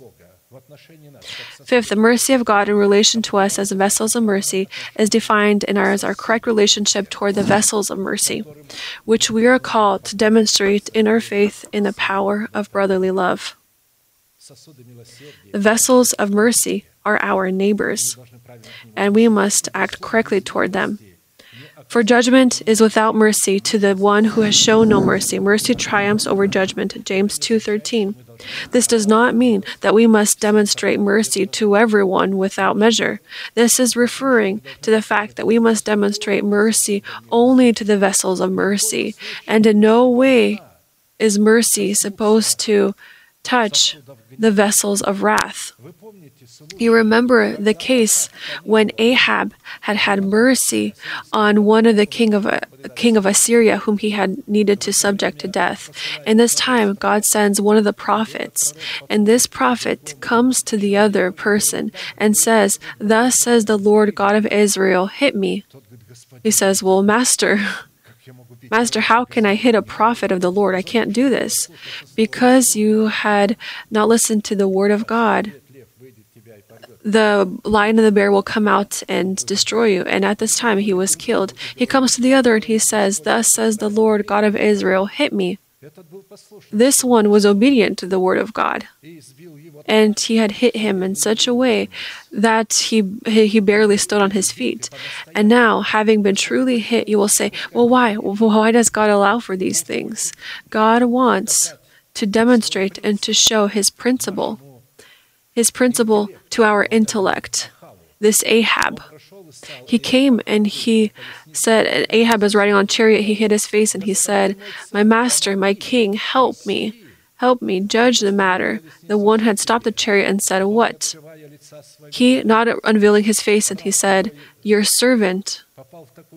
Fifth, the mercy of God in relation to us as vessels of mercy is defined in ours our correct relationship toward the vessels of mercy, which we are called to demonstrate in our faith in the power of brotherly love. The vessels of mercy are our neighbors, and we must act correctly toward them. For judgment is without mercy to the one who has shown no mercy. Mercy triumphs over judgment, James two thirteen. This does not mean that we must demonstrate mercy to everyone without measure. This is referring to the fact that we must demonstrate mercy only to the vessels of mercy, and in no way is mercy supposed to touch the vessels of wrath. You remember the case when Ahab had had mercy on one of the king of, uh, king of Assyria whom he had needed to subject to death. In this time, God sends one of the prophets, and this prophet comes to the other person and says, "Thus says the Lord God of Israel, hit me." He says, "Well, Master, Master, how can I hit a prophet of the Lord? I can't do this." "Because you had not listened to the word of God, the lion and the bear will come out and destroy you." And at this time he was killed. He comes to the other and he says, "Thus says the Lord God of Israel, hit me." This one was obedient to the word of God, and he had hit him in such a way that he he barely stood on his feet. And now, having been truly hit, you will say, "Well, why? Why does God allow for these things?" God wants to demonstrate and to show His principle, His principle to our intellect. This Ahab, he came and he said, and Ahab is riding on a chariot, he hid his face and he said, "My master, my king, help me, help me, judge the matter." The one had stopped the chariot and said, "What?" He, not unveiling his face, and he said, "Your servant,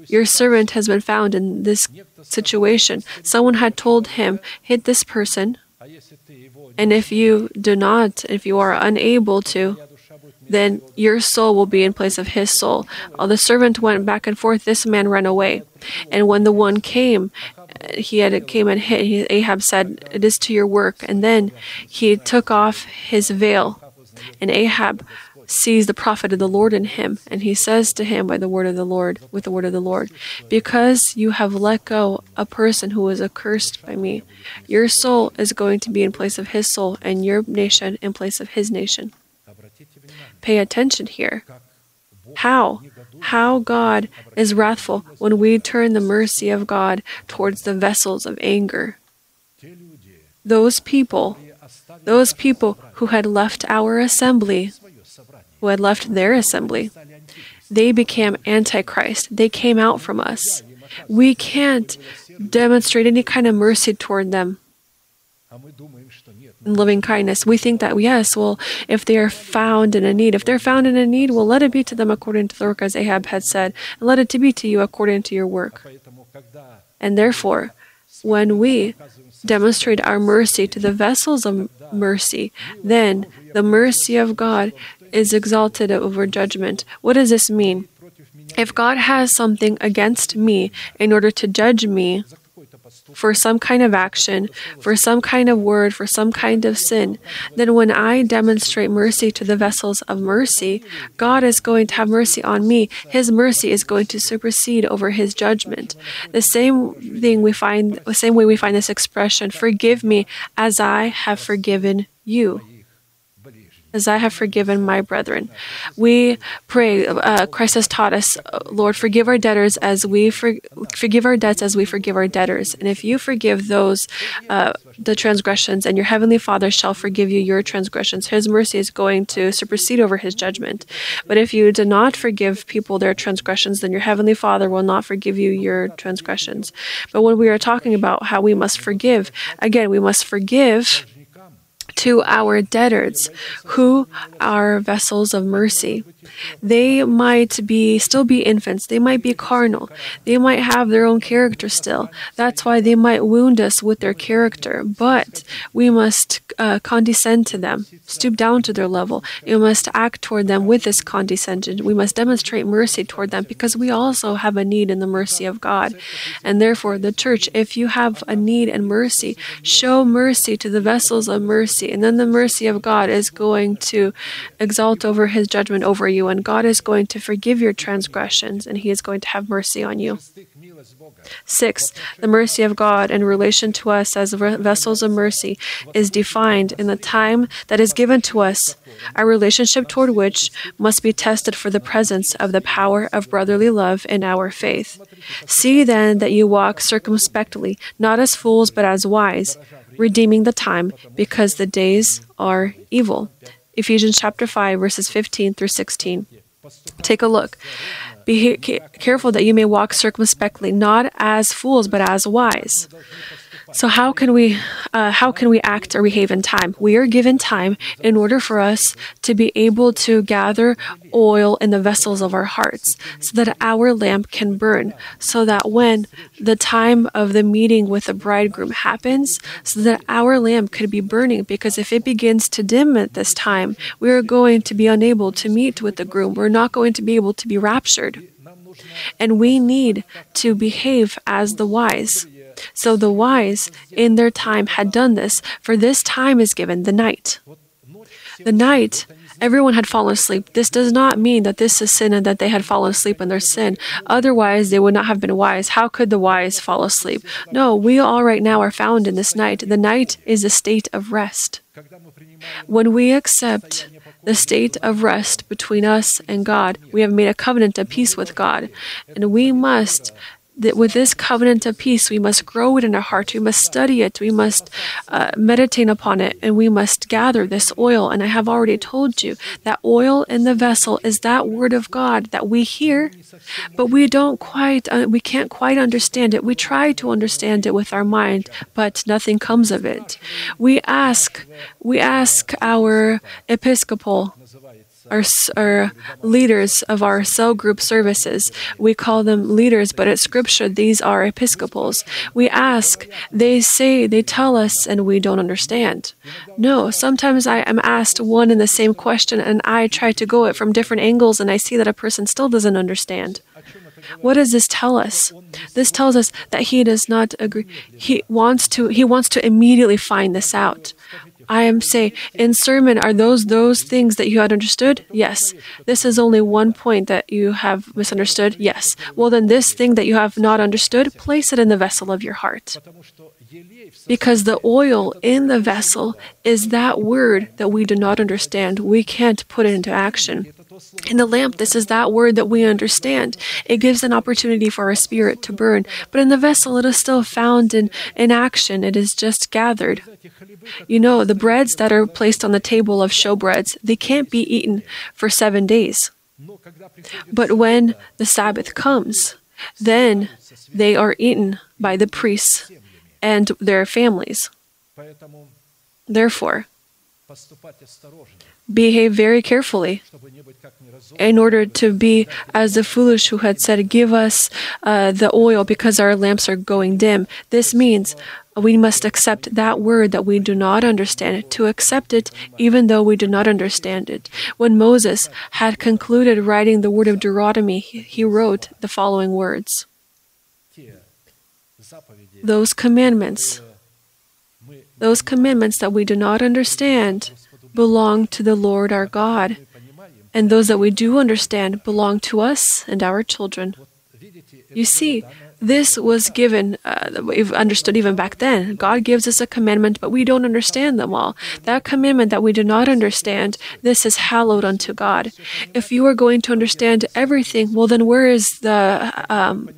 your servant has been found in this situation." Someone had told him, "Hit this person, and if you do not, if you are unable to, then your soul will be in place of his soul." While the servant went back and forth, this man ran away. And when the one came, he had came and hit, Ahab said, "It is to your work." And then he took off his veil. And Ahab sees the prophet of the Lord in him, and he says to him by the word of the Lord, with the word of the Lord, "Because you have let go a person who was accursed by me, your soul is going to be in place of his soul, and your nation in place of his nation." Pay attention here. How? How God is wrathful when we turn the mercy of God towards the vessels of anger. Those people, those people who had left our assembly, who had left their assembly, they became antichrist. They came out from us. We can't demonstrate any kind of mercy toward them. In loving kindness, we think that, yes, well, if they are found in a need, if they're found in a need, well, let it be to them according to the work, as Ahab had said, and let it to be to you according to your work. And therefore, when we demonstrate our mercy to the vessels of mercy, then the mercy of God is exalted over judgment. What does this mean? If God has something against me in order to judge me, for some kind of action, for some kind of word, for some kind of sin, then when I demonstrate mercy to the vessels of mercy, God is going to have mercy on me. His mercy is going to supersede over His judgment. The same thing we find, the same way we find this expression, "Forgive me as I have forgiven you, as I have forgiven my brethren." We pray, uh, Christ has taught us, "Lord, forgive our debtors as we for, forgive our debts as we forgive our debtors. And if you forgive those, uh, the transgressions, and your heavenly Father shall forgive you your transgressions." His mercy is going to supersede over His judgment. But if you do not forgive people their transgressions, then your heavenly Father will not forgive you your transgressions. But when we are talking about how we must forgive, again, we must forgive to our debtors, who are vessels of mercy. They might be still be infants. They might be carnal. They might have their own character still. That's why they might wound us with their character. But we must uh, condescend to them, stoop down to their level. We must act toward them with this condescension. We must demonstrate mercy toward them, because we also have a need in the mercy of God. And therefore, the church, if you have a need in mercy, show mercy to the vessels of mercy, and then the mercy of God is going to exalt over His judgment over you, and God is going to forgive your transgressions, and He is going to have mercy on you. Six, the mercy of God in relation to us as vessels of mercy is defined in the time that is given to us, a relationship toward which must be tested for the presence of the power of brotherly love in our faith. See then that you walk circumspectly, not as fools but as wise, redeeming the time, because the days are evil. Ephesians chapter five, verses fifteen through sixteen. Take a look. Be careful that you may walk circumspectly, not as fools, but as wise. So how can we uh, how can we act or behave in time? We are given time in order for us to be able to gather oil in the vessels of our hearts so that our lamp can burn, so that when the time of the meeting with the bridegroom happens, so that our lamp could be burning, because if it begins to dim at this time, we are going to be unable to meet with the groom. We're not going to be able to be raptured. And we need to behave as the wise. So the wise in their time had done this, for this time is given, the night. The night, everyone had fallen asleep. This does not mean that this is sin and that they had fallen asleep in their sin. Otherwise, they would not have been wise. How could the wise fall asleep? No, we all right now are found in this night. The night is a state of rest. When we accept the state of rest between us and God, we have made a covenant of peace with God, and we must that with this covenant of peace, we must grow it in our heart, we must study it, we must uh, meditate upon it, and we must gather this oil. And I have already told you that oil in the vessel is that word of God that we hear, but we don't quite, uh, we can't quite understand it. We try to understand it with our mind, but nothing comes of it. We ask, we ask our Episcopal, Our, our leaders of our cell group services. We call them leaders, but at Scripture, these are Episcopals. We ask, they say, they tell us, and we don't understand. No, sometimes I am asked one and the same question, and I try to go it from different angles, and I see that a person still doesn't understand. What does this tell us? This tells us that he does not agree. He wants to, he wants to immediately find this out. I am saying, in sermon, are those those things that you had understood? Yes. This is only one point that you have misunderstood? Yes. Well, then this thing that you have not understood, place it in the vessel of your heart. Because the oil in the vessel is that word that we do not understand. We can't put it into action. In the lamp, this is that word that we understand. It gives an opportunity for our spirit to burn. But in the vessel, it is still found in, in action. It is just gathered. You know, the breads that are placed on the table of showbreads, they can't be eaten for seven days. But when the Sabbath comes, then they are eaten by the priests and their families. Therefore, behave very carefully in order to be as the foolish who had said, give us uh, the oil because our lamps are going dim. This means we must accept that word that we do not understand, to accept it even though we do not understand it. When Moses had concluded writing the word of Deuteronomy, he wrote the following words. Those commandments, those commandments that we do not understand belong to the Lord our God, and those that we do understand belong to us and our children. You see, this was given, uh, we've understood even back then. God gives us a commandment, but we don't understand them all. That commandment that we do not understand, this is hallowed unto God. If you are going to understand everything, well then where is the um,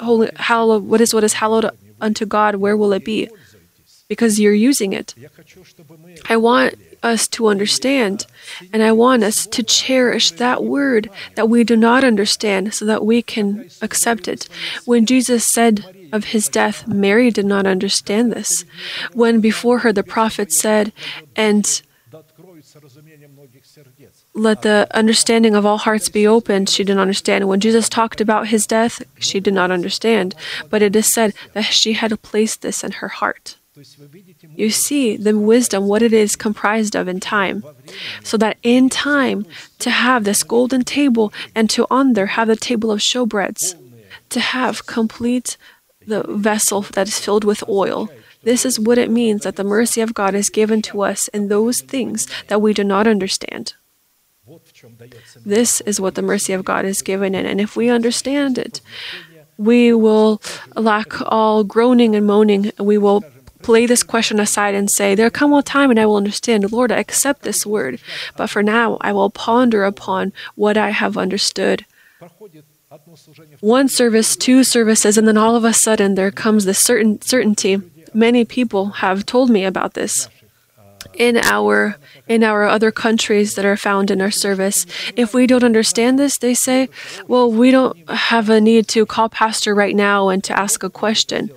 holy, hallow, what is what is hallowed unto God, where will it be? Because you're using it. I want us to understand, and I want us to cherish that word that we do not understand so that we can accept it. When Jesus said of his death, Mary did not understand this. When before her the prophet said, and let the understanding of all hearts be opened, she didn't understand. When Jesus talked about his death, she did not understand. But it is said that she had placed this in her heart. You see the wisdom, what it is comprised of in time, so that in time to have this golden table and to on there have the table of showbreads, to have complete the vessel that is filled with oil. This is what it means that the mercy of God is given to us in those things that we do not understand. This is what the mercy of God is given in, and if we understand it, we will lack all groaning and moaning. We will lay this question aside and say, there come a time and I will understand. Lord, I accept this word, but for now I will ponder upon what I have understood. One service, two services, and then all of a sudden there comes this certain certainty. Many people have told me about this in our in our other countries that are found in our service. If we don't understand this, they say, well, we don't have a need to call pastor right now and to ask a question.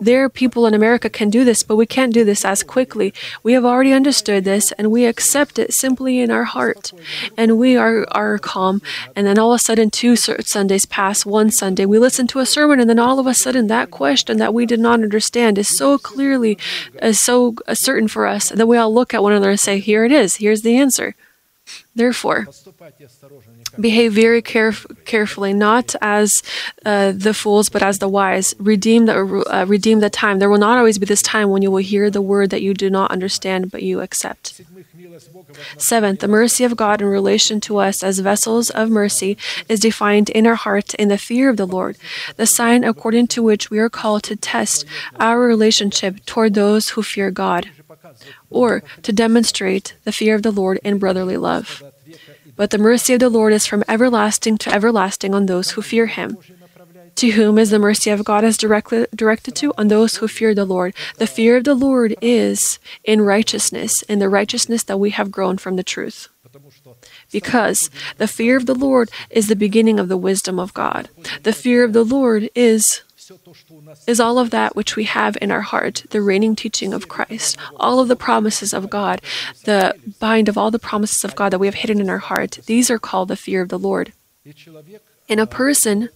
Their people in America can do this, but we can't do this as quickly. We have already understood this, and we accept it simply in our heart. And we are, are calm, and then all of a sudden two Sundays pass, one Sunday. We listen to a sermon, and then all of a sudden that question that we did not understand is so clearly, is so certain for us, that we all look at one another and say, here it is, here's the answer. Therefore, behave very caref carefully, not as uh, the fools, but as the wise. Redeem the, uh, redeem the time. There will not always be this time when you will hear the word that you do not understand, but you accept. Seventh, the mercy of God in relation to us as vessels of mercy is defined in our heart in the fear of the Lord, the sign according to which we are called to test our relationship toward those who fear God, or to demonstrate the fear of the Lord in brotherly love. But the mercy of the Lord is from everlasting to everlasting on those who fear Him. To whom is the mercy of God is directly directed to? On those who fear the Lord. The fear of the Lord is in righteousness, in the righteousness that we have grown from the truth. Because the fear of the Lord is the beginning of the wisdom of God. The fear of the Lord is... is all of that which we have in our heart, the reigning teaching of Christ, all of the promises of God, the bind of all the promises of God that we have hidden in our heart. These are called the fear of the Lord. And a person,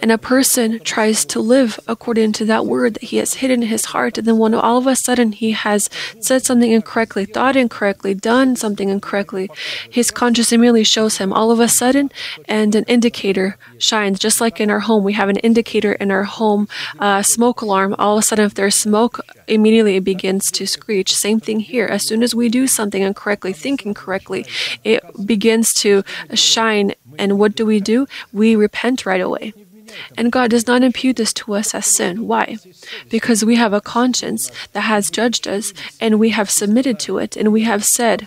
and a person tries to live according to that word that he has hidden in his heart, and then when all of a sudden he has said something incorrectly, thought incorrectly, done something incorrectly, his conscience immediately shows him all of a sudden, and an indicator shines. Just like in our home, we have an indicator in our home, uh, smoke alarm. All of a sudden, if there's smoke, immediately it begins to screech. Same thing here. As soon as we do something incorrectly, thinking correctly, it begins to shine. And what do we do? We repent right away. And God does not impute this to us as sin. Why? Because we have a conscience that has judged us, and we have submitted to it, and we have said,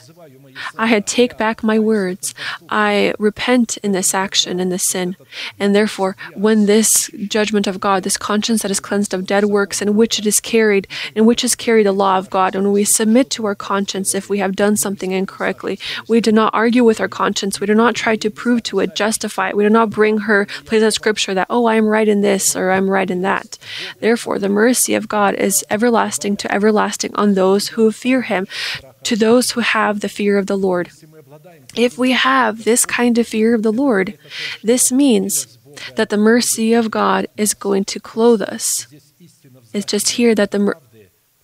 I had take back my words. I repent in this action, in this sin. And therefore, when this judgment of God, this conscience that is cleansed of dead works, in which it is carried, in which is carried the law of God, and when we submit to our conscience if we have done something incorrectly, we do not argue with our conscience. We do not try to prove to it, justify it. We do not bring her place in scripture that, oh, I am right in this or I'm right in that. Therefore, the mercy of God is everlasting to everlasting on those who fear Him, to those who have the fear of the Lord. If we have this kind of fear of the Lord, this means that the mercy of God is going to clothe us. It's just here that the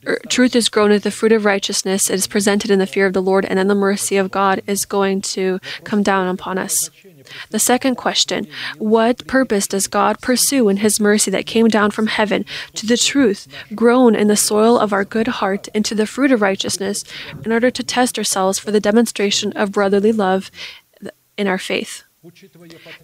er, truth is grown as the fruit of righteousness. It is presented in the fear of the Lord, and then the mercy of God is going to come down upon us. The second question, what purpose does God pursue in His mercy that came down from heaven to the truth grown in the soil of our good heart into the fruit of righteousness in order to test ourselves for the demonstration of brotherly love in our faith?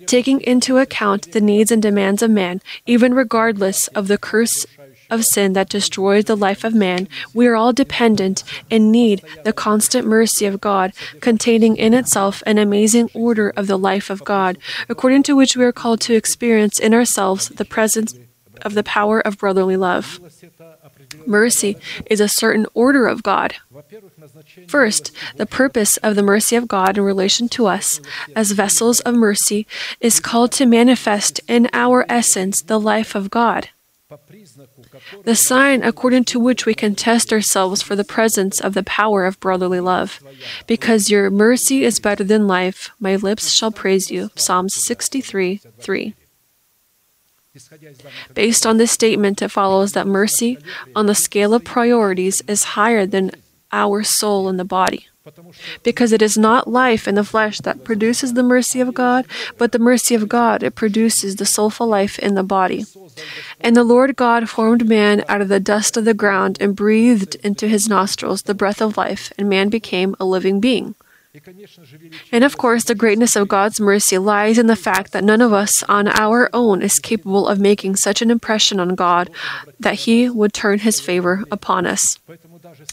Taking into account the needs and demands of man, even regardless of the curse of sin that destroys the life of man, we are all dependent and need the constant mercy of God, containing in itself an amazing order of the life of God, according to which we are called to experience in ourselves the presence of the power of brotherly love. Mercy is a certain order of God. First, the purpose of the mercy of God in relation to us, as vessels of mercy, is called to manifest in our essence the life of God. The sign according to which we can test ourselves for the presence of the power of brotherly love. Because your mercy is better than life, my lips shall praise you. Psalms sixty-three, three. Based on this statement, it follows that mercy, on the scale of priorities, is higher than our soul in the body, because it is not life in the flesh that produces the mercy of God, but the mercy of God, it produces the soulful life in the body. And the Lord God formed man out of the dust of the ground and breathed into his nostrils the breath of life, and man became a living being. And of course, the greatness of God's mercy lies in the fact that none of us on our own is capable of making such an impression on God that He would turn His favor upon us.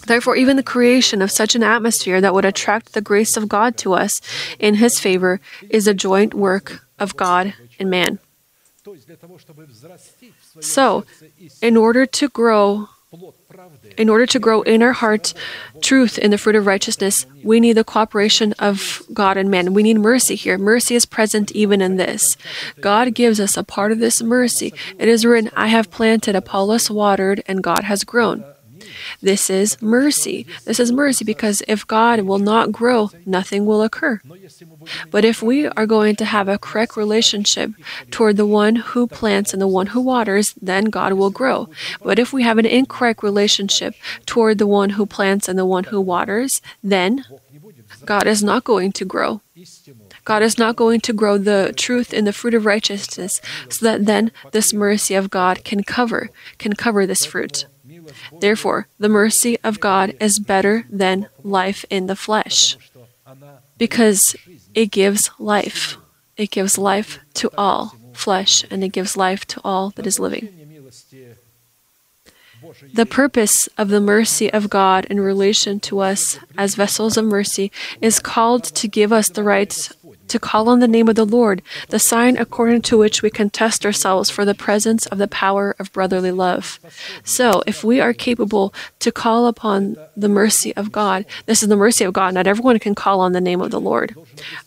Therefore, even the creation of such an atmosphere that would attract the grace of God to us in His favor is a joint work of God and man. So, in order to grow In order to grow in our heart truth in the fruit of righteousness, we need the cooperation of God and man. We need mercy here. Mercy is present even in this. God gives us a part of this mercy. It is written, "I have planted, Apollos watered, and God has grown." This is mercy. This is mercy because if God will not grow, nothing will occur. But if we are going to have a correct relationship toward the one who plants and the one who waters, then God will grow. But if we have an incorrect relationship toward the one who plants and the one who waters, then God is not going to grow. God is not going to grow the truth in the fruit of righteousness so that then this mercy of God can cover, can cover this fruit. Therefore, the mercy of God is better than life in the flesh, because it gives life. It gives life to all flesh, and it gives life to all that is living. The purpose of the mercy of God in relation to us as vessels of mercy is called to give us the right to call on the name of the Lord, the sign according to which we can test ourselves for the presence of the power of brotherly love. So, if we are capable to call upon the mercy of God, this is the mercy of God, not everyone can call on the name of the Lord.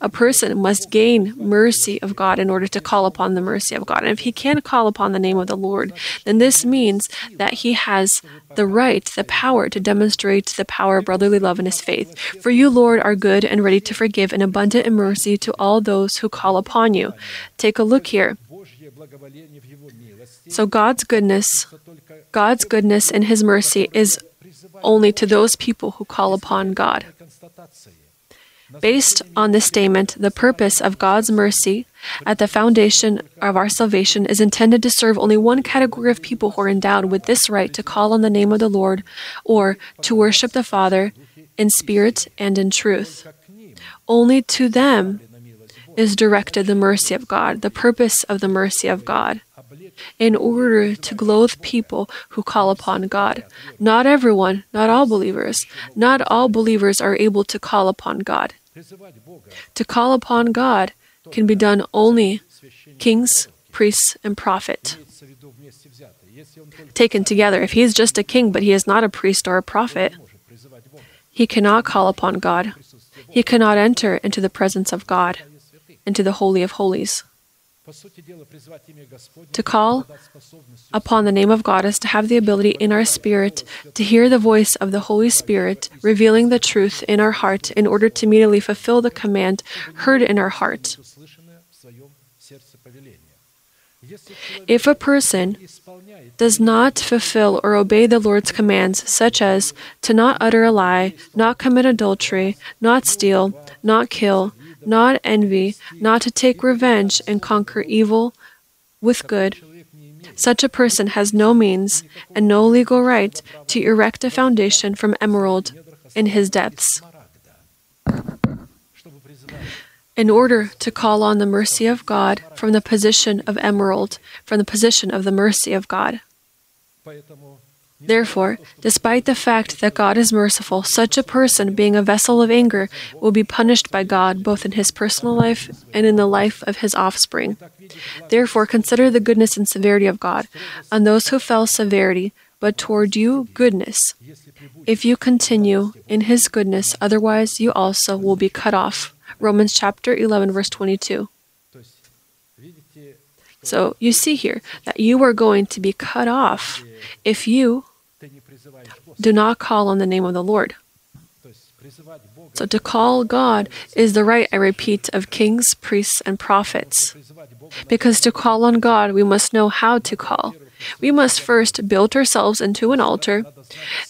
A person must gain mercy of God in order to call upon the mercy of God. And if he can call upon the name of the Lord, then this means that he has the right, the power to demonstrate the power of brotherly love in his faith. For you, Lord, are good and ready to forgive and abundant in mercy to all those who call upon you. Take a look here. So God's goodness, God's goodness and His mercy is only to those people who call upon God. Based on this statement, the purpose of God's mercy at the foundation of our salvation is intended to serve only one category of people who are endowed with this right to call on the name of the Lord or to worship the Father in spirit and in truth. Only to them is directed the mercy of God, the purpose of the mercy of God, in order to clothe people who call upon God. Not everyone, not all believers, not all believers are able to call upon God. To call upon God can be done only kings, priests, and prophets taken together. If he is just a king, but he is not a priest or a prophet, he cannot call upon God. He cannot enter into the presence of God, into the Holy of Holies. To call upon the name of God is to have the ability in our spirit to hear the voice of the Holy Spirit revealing the truth in our heart in order to immediately fulfill the command heard in our heart. If a person does not fulfill or obey the Lord's commands, such as to not utter a lie, not commit adultery, not steal, not kill, not envy, not to take revenge and conquer evil with good, such a person has no means and no legal right to erect a foundation from emerald in his depths. In order to call on the mercy of God from the position of emerald, from the position of the mercy of God. Therefore, despite the fact that God is merciful, such a person, being a vessel of anger, will be punished by God both in his personal life and in the life of his offspring. Therefore, consider the goodness and severity of God. On those who fell, severity, but toward you, goodness. If you continue in his goodness, otherwise you also will be cut off. Romans chapter eleven, verse twenty-two. So, you see here that you are going to be cut off if you do not call on the name of the Lord. So, to call God is the right, I repeat, of kings, priests, and prophets. because to call on God, we must know how to call. We must first build ourselves into an altar.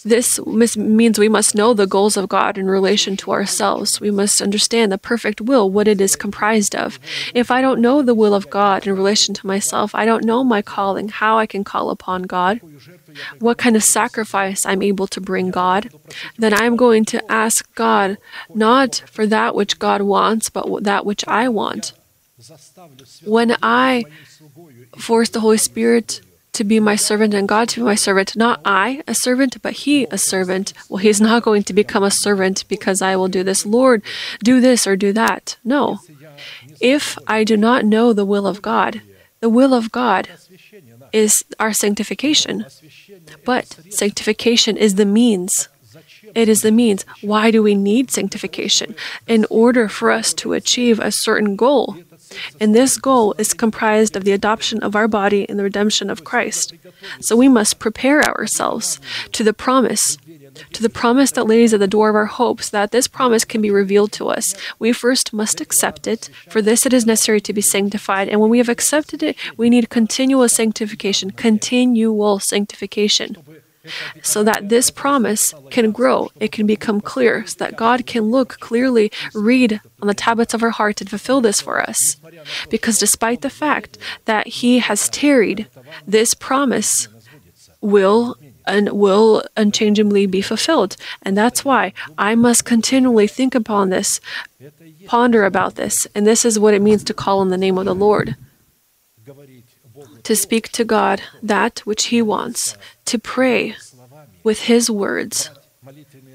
This means we must know the goals of God in relation to ourselves. We must understand the perfect will, what it is comprised of. If I don't know the will of God in relation to myself, I don't know my calling, how I can call upon God, what kind of sacrifice I'm able to bring God, then I'm going to ask God not for that which God wants, but that which I want. When I force the Holy Spirit to be my servant and God to be my servant, not I a servant, but He a servant, well, He's not going to become a servant because I will do this, Lord, do this or do that. No. If I do not know the will of God, the will of God is our sanctification. But sanctification is the means. It is the means. Why do we need sanctification? In order for us to achieve a certain goal. And this goal is comprised of the adoption of our body and the redemption of Christ. So we must prepare ourselves to the promise, to the promise that lays at the door of our hopes, that this promise can be revealed to us. We first must accept it. For this it is necessary to be sanctified. And when we have accepted it, we need continual sanctification, continual sanctification, so that this promise can grow, it can become clear, so that God can look clearly, read on the tablets of our heart and fulfill this for us. Because despite the fact that He has tarried, this promise will and will unchangeably be fulfilled. And that's why I must continually think upon this, ponder about this. And this is what it means to call on the name of the Lord. To speak to God that which He wants, to pray with His words,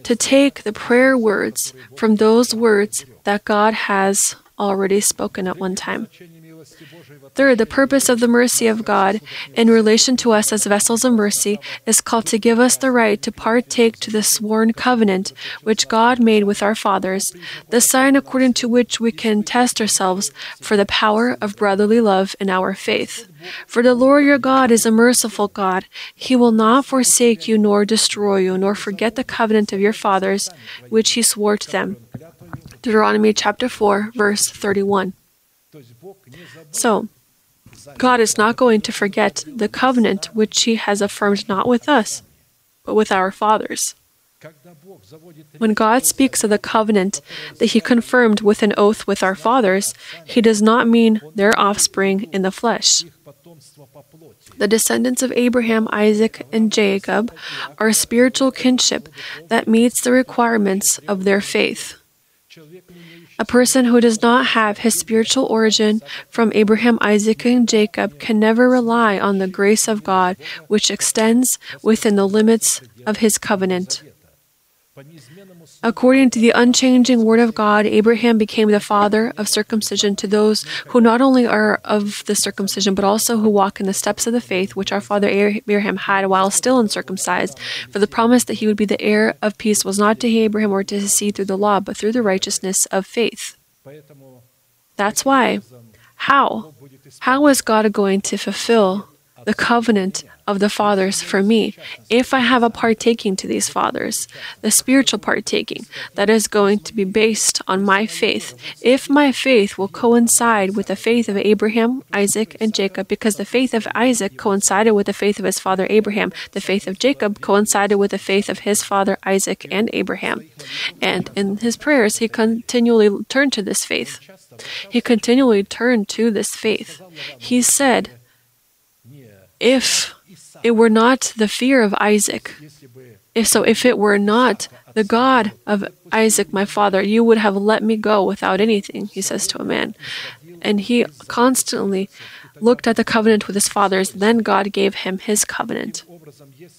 to take the prayer words from those words that God has already spoken at one time. Third, the purpose of the mercy of God in relation to us as vessels of mercy is called to give us the right to partake to the sworn covenant which God made with our fathers, the sign according to which we can test ourselves for the power of brotherly love in our faith. For the Lord your God is a merciful God. He will not forsake you nor destroy you, nor forget the covenant of your fathers, which He swore to them. Deuteronomy chapter four, verse thirty-one. So, God is not going to forget the covenant which He has affirmed not with us, but with our fathers. When God speaks of the covenant that He confirmed with an oath with our fathers, He does not mean their offspring in the flesh. The descendants of Abraham, Isaac, and Jacob are spiritual kinship that meets the requirements of their faith. A person who does not have his spiritual origin from Abraham, Isaac, and Jacob can never rely on the grace of God, which extends within the limits of His covenant. According to the unchanging Word of God, Abraham became the father of circumcision to those who not only are of the circumcision, but also who walk in the steps of the faith which our father Abraham had while still uncircumcised. For the promise that he would be the heir of peace was not to Abraham or to his seed through the law, but through the righteousness of faith. That's why. How? How is God going to fulfill the covenant of the fathers for me, if I have a partaking to these fathers, the spiritual partaking that is going to be based on my faith, if my faith will coincide with the faith of Abraham, Isaac, and Jacob, because the faith of Isaac coincided with the faith of his father Abraham, the faith of Jacob coincided with the faith of his father Isaac and Abraham. And in his prayers, he continually turned to this faith. He continually turned to this faith. He said, If it were not the fear of Isaac, if so, if it were not the God of Isaac, my father, you would have let me go without anything, he says to a man. And he constantly looked at the covenant with his fathers, then God gave him his covenant.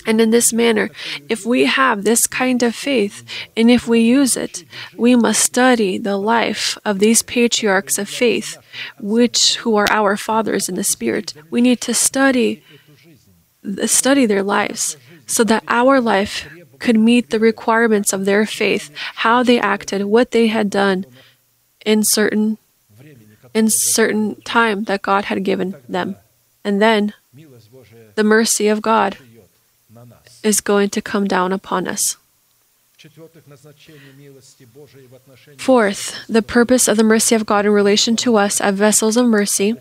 And in this manner, if we have this kind of faith, and if we use it, we must study the life of these patriarchs of faith, which who are our fathers in the Spirit. We need to study study their lives, so that our life could meet the requirements of their faith, how they acted, what they had done in certain in certain time that God had given them. And then the mercy of God is going to come down upon us. Fourth, the purpose of the mercy of God in relation to us as vessels of mercy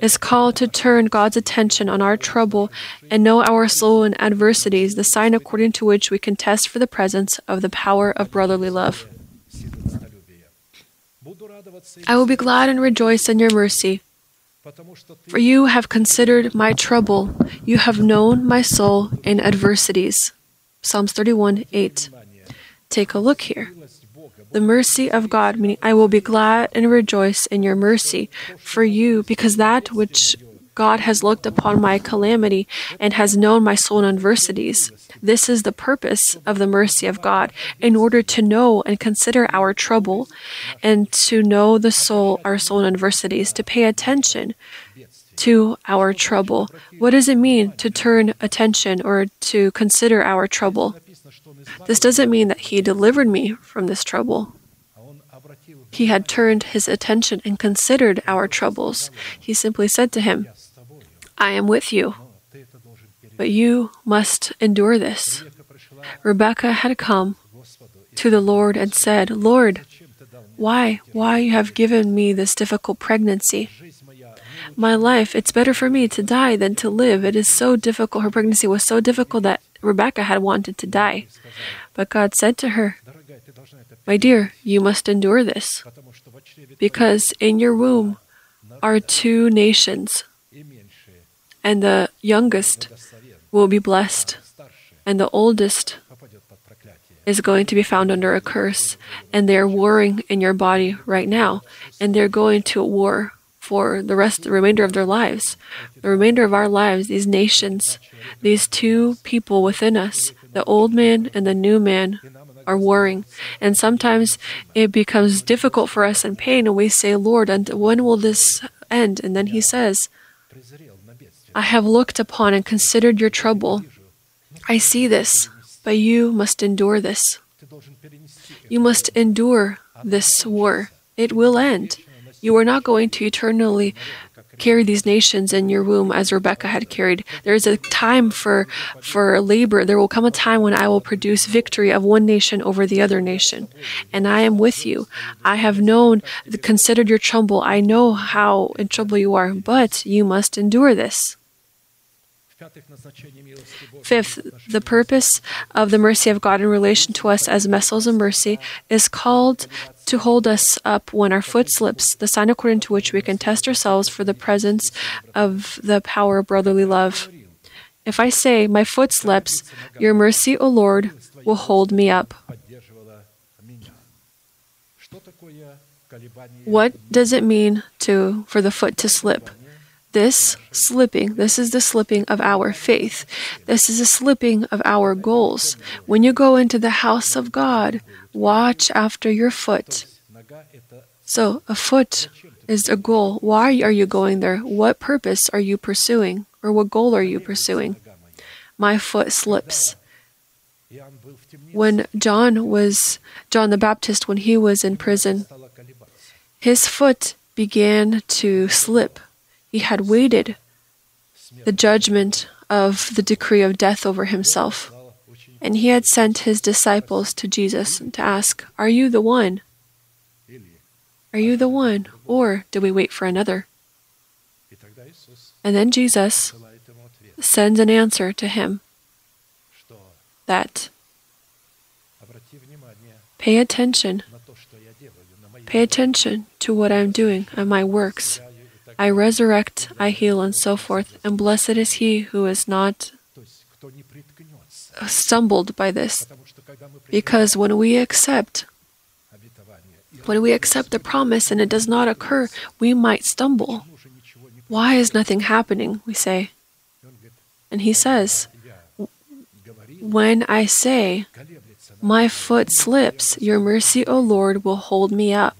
is called to turn God's attention on our trouble and know our soul in adversities, the sign according to which we can test for the presence of the power of brotherly love. I will be glad and rejoice in your mercy, for you have considered my trouble, you have known my soul in adversities. Psalms thirty-one, eight. Take a look here. The mercy of God, meaning I will be glad and rejoice in your mercy for you, because that which God has looked upon my calamity and has known my soul in adversities. This is the purpose of the mercy of God, in order to know and consider our trouble and to know the soul, our soul in adversities, to pay attention to our trouble. What does it mean to turn attention or to consider our trouble? This doesn't mean that He delivered me from this trouble. He had turned His attention and considered our troubles. He simply said to him, I am with you, but you must endure this. Rebekah had come to the Lord and said, Lord, why, why you have given me this difficult pregnancy? My life, it's better for me to die than to live. It is so difficult. Her pregnancy was so difficult that Rebekah had wanted to die. But God said to her, my dear, you must endure this, because in your womb are two nations, and the youngest will be blessed, and the oldest is going to be found under a curse, and they're warring in your body right now, and they're going to war for the rest, the remainder of their lives. The remainder of our lives, these nations, these two people within us, the old man and the new man, are warring. And sometimes it becomes difficult for us in pain, and we say, Lord, and when will this end? And then He says, I have looked upon and considered your trouble. I see this, but you must endure this. You must endure this war. It will end. You are not going to eternally carry these nations in your womb as Rebekah had carried. There is a time for, for labor. There will come a time when I will produce victory of one nation over the other nation. And I am with you. I have known, considered your trouble. I know how in trouble you are, but you must endure this. Fifth, the purpose of the mercy of God in relation to us as vessels of mercy is called to hold us up when our foot slips, the sign according to which we can test ourselves for the presence of the power of brotherly love. If I say, my foot slips, your mercy, O Lord, will hold me up. What does it mean to for the foot to slip? This slipping, this is the slipping of our faith. This is the slipping of our goals. When you go into the house of God, watch after your foot. So, a foot is a goal. Why are you going there? What purpose are you pursuing? Or what goal are you pursuing? My foot slips. When John was, John the Baptist, when he was in prison, his foot began to slip. He had waited the judgment of the decree of death over himself. And he had sent his disciples to Jesus to ask, are you the one? Are you the one? Or do we wait for another? And then Jesus sends an answer to him that, pay attention. Pay attention to what I'm doing and my works. I resurrect, I heal, and so forth, and blessed is he who is not stumbled by this. Because when we accept, when we accept the promise and it does not occur, we might stumble. Why is nothing happening, we say. And he says, when I say, my foot slips, your mercy, O Lord, will hold me up.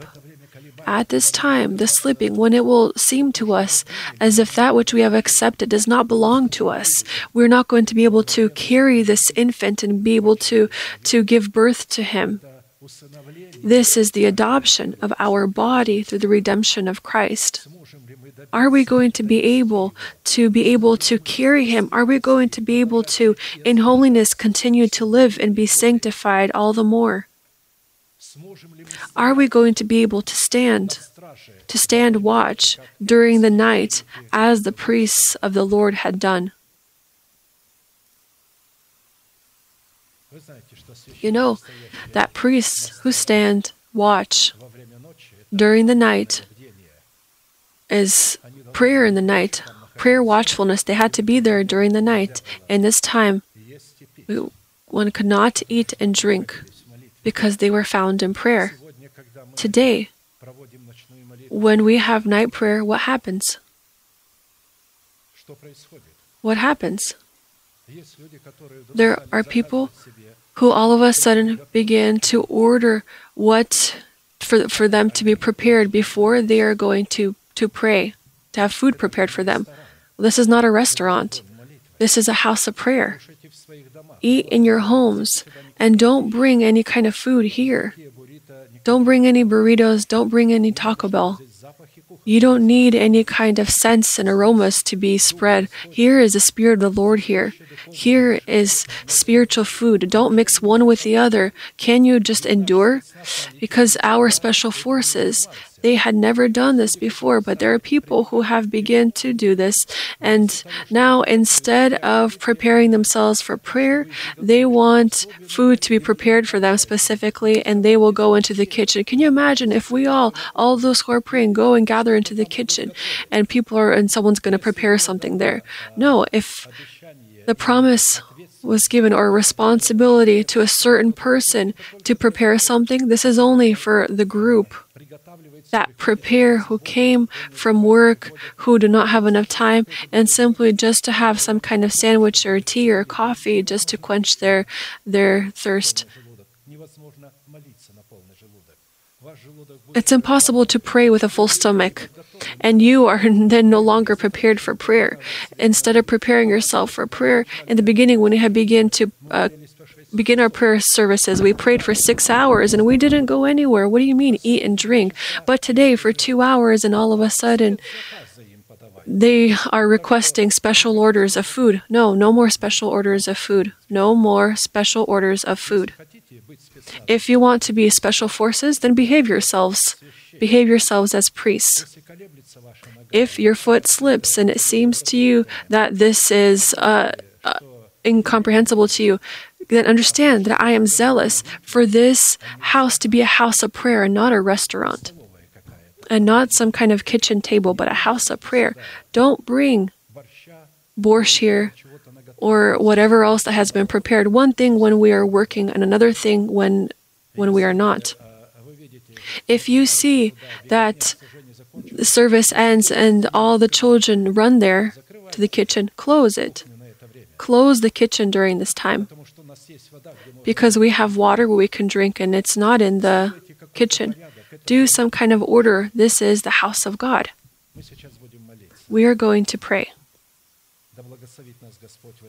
At this time, the slipping, when it will seem to us as if that which we have accepted does not belong to us, we're not going to be able to carry this infant and be able to, to give birth to him. This is the adoption of our body through the redemption of Christ. Are we going to be able to be able to carry him? Are we going to be able to, in holiness, continue to live and be sanctified all the more? Are we going to be able to stand, to stand watch during the night as the priests of the Lord had done? You know, that priests who stand watch during the night is prayer in the night, prayer watchfulness. They had to be there during the night. And this time, one could not eat and drink because they were found in prayer. Today, when we have night prayer, what happens? What happens? There are people who all of a sudden begin to order what for, for them to be prepared before they are going to, to pray, to have food prepared for them. This is not a restaurant. This is a house of prayer. Eat in your homes and don't bring any kind of food here. Don't bring any burritos. Don't bring any Taco Bell. You don't need any kind of scents and aromas to be spread. Here is the Spirit of the Lord here. Here is spiritual food. Don't mix one with the other. Can you just endure? Because our special forces, they had never done this before, but there are people who have begun to do this. And now, instead of preparing themselves for prayer, they want food to be prepared for them specifically, and they will go into the kitchen. Can you imagine if we all, all those who are praying, go and gather into the kitchen, and people are, and someone's going to prepare something there? No, if the promise was given or responsibility to a certain person to prepare something, this is only for the group that prepare, who came from work, who do not have enough time, and simply just to have some kind of sandwich or tea or coffee just to quench their their thirst. It's impossible to pray with a full stomach, and you are then no longer prepared for prayer. Instead of preparing yourself for prayer, in the beginning when we had begun to uh, begin our prayer services, we prayed for six hours and we didn't go anywhere. What do you mean, eat and drink? But today, for two hours, and all of a sudden, they are requesting special orders of food. No, no more special orders of food. No more special orders of food. If you want to be special forces, then behave yourselves. Behave yourselves as priests. If your foot slips and it seems to you that this is uh, uh, incomprehensible to you, then understand that I am zealous for this house to be a house of prayer and not a restaurant. And not some kind of kitchen table, but a house of prayer. Don't bring borscht here or whatever else that has been prepared. One thing when we are working and another thing when, when we are not. If you see that the service ends and all the children run there to the kitchen, close it. Close the kitchen during this time. Because we have water where we can drink and it's not in the kitchen. Do some kind of order. This is the house of God. We are going to pray.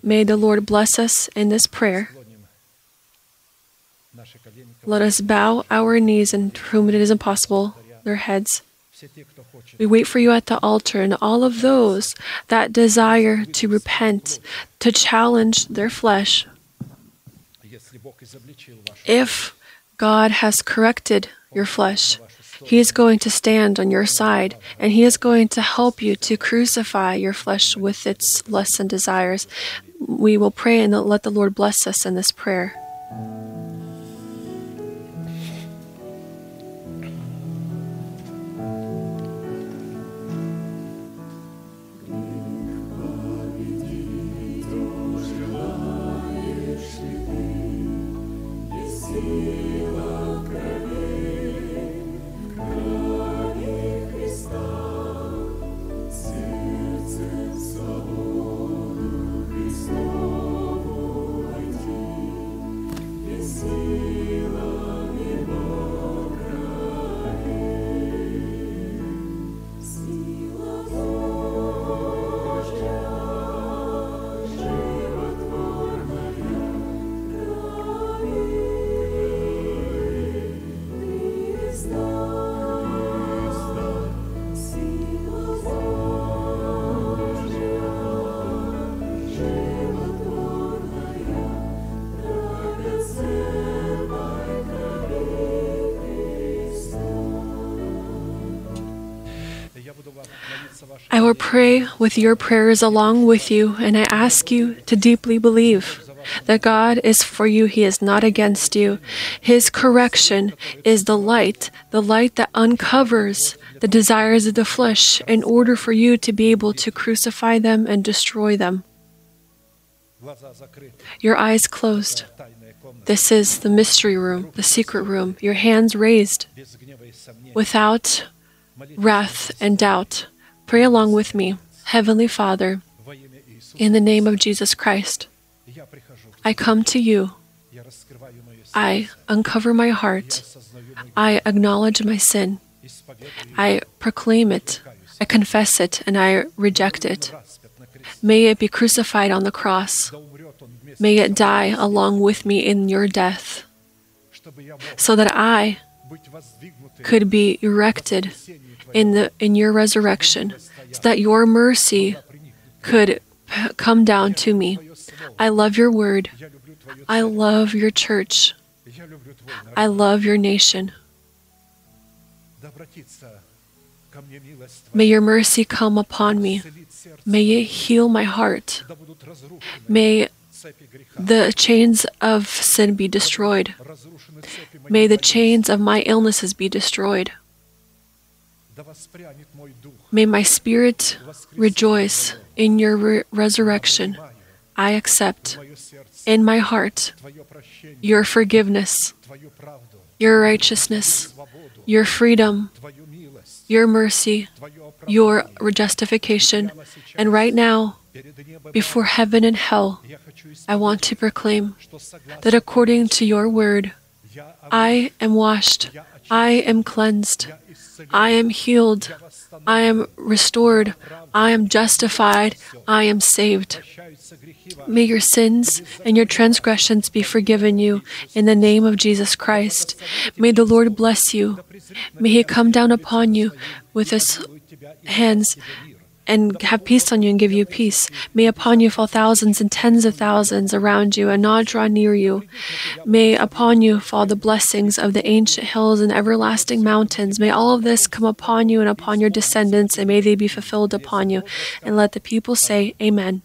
May the Lord bless us in this prayer. Let us bow our knees, and to whom it is impossible, their heads. We wait for you at the altar, and all of those that desire to repent, to challenge their flesh, if God has corrected your flesh, He is going to stand on your side, and He is going to help you to crucify your flesh with its lusts and desires. We will pray and let the Lord bless us in this prayer. I will pray with your prayers along with you, and I ask you to deeply believe that God is for you, He is not against you. His correction is the light, the light that uncovers the desires of the flesh in order for you to be able to crucify them and destroy them. Your eyes closed. This is the mystery room, the secret room. Your hands raised without wrath and doubt. Pray along with me. Heavenly Father, in the name of Jesus Christ, I come to you. I uncover my heart. I acknowledge my sin. I proclaim it. I confess it, and I reject it. May it be crucified on the cross. May it die along with me in your death, so that I could be erected in the in your resurrection, so that your mercy could come down to me. I love your word. I love your church. I love your nation. May your mercy come upon me. May it heal my heart. May the chains of sin be destroyed. May the chains of my illnesses be destroyed. May my spirit rejoice in your re- resurrection. I accept in my heart your forgiveness, your righteousness, your freedom, your mercy, your justification. And right now, before heaven and hell, I want to proclaim that according to your word, I am washed, I am cleansed, I am healed, I am restored, I am justified, I am saved. May your sins and your transgressions be forgiven you in the name of Jesus Christ. May the Lord bless you. May He come down upon you with His hands and have peace on you and give you peace. May upon you fall thousands and tens of thousands around you and not draw near you. May upon you fall the blessings of the ancient hills and everlasting mountains. May all of this come upon you and upon your descendants, and may they be fulfilled upon you. And let the people say, Amen.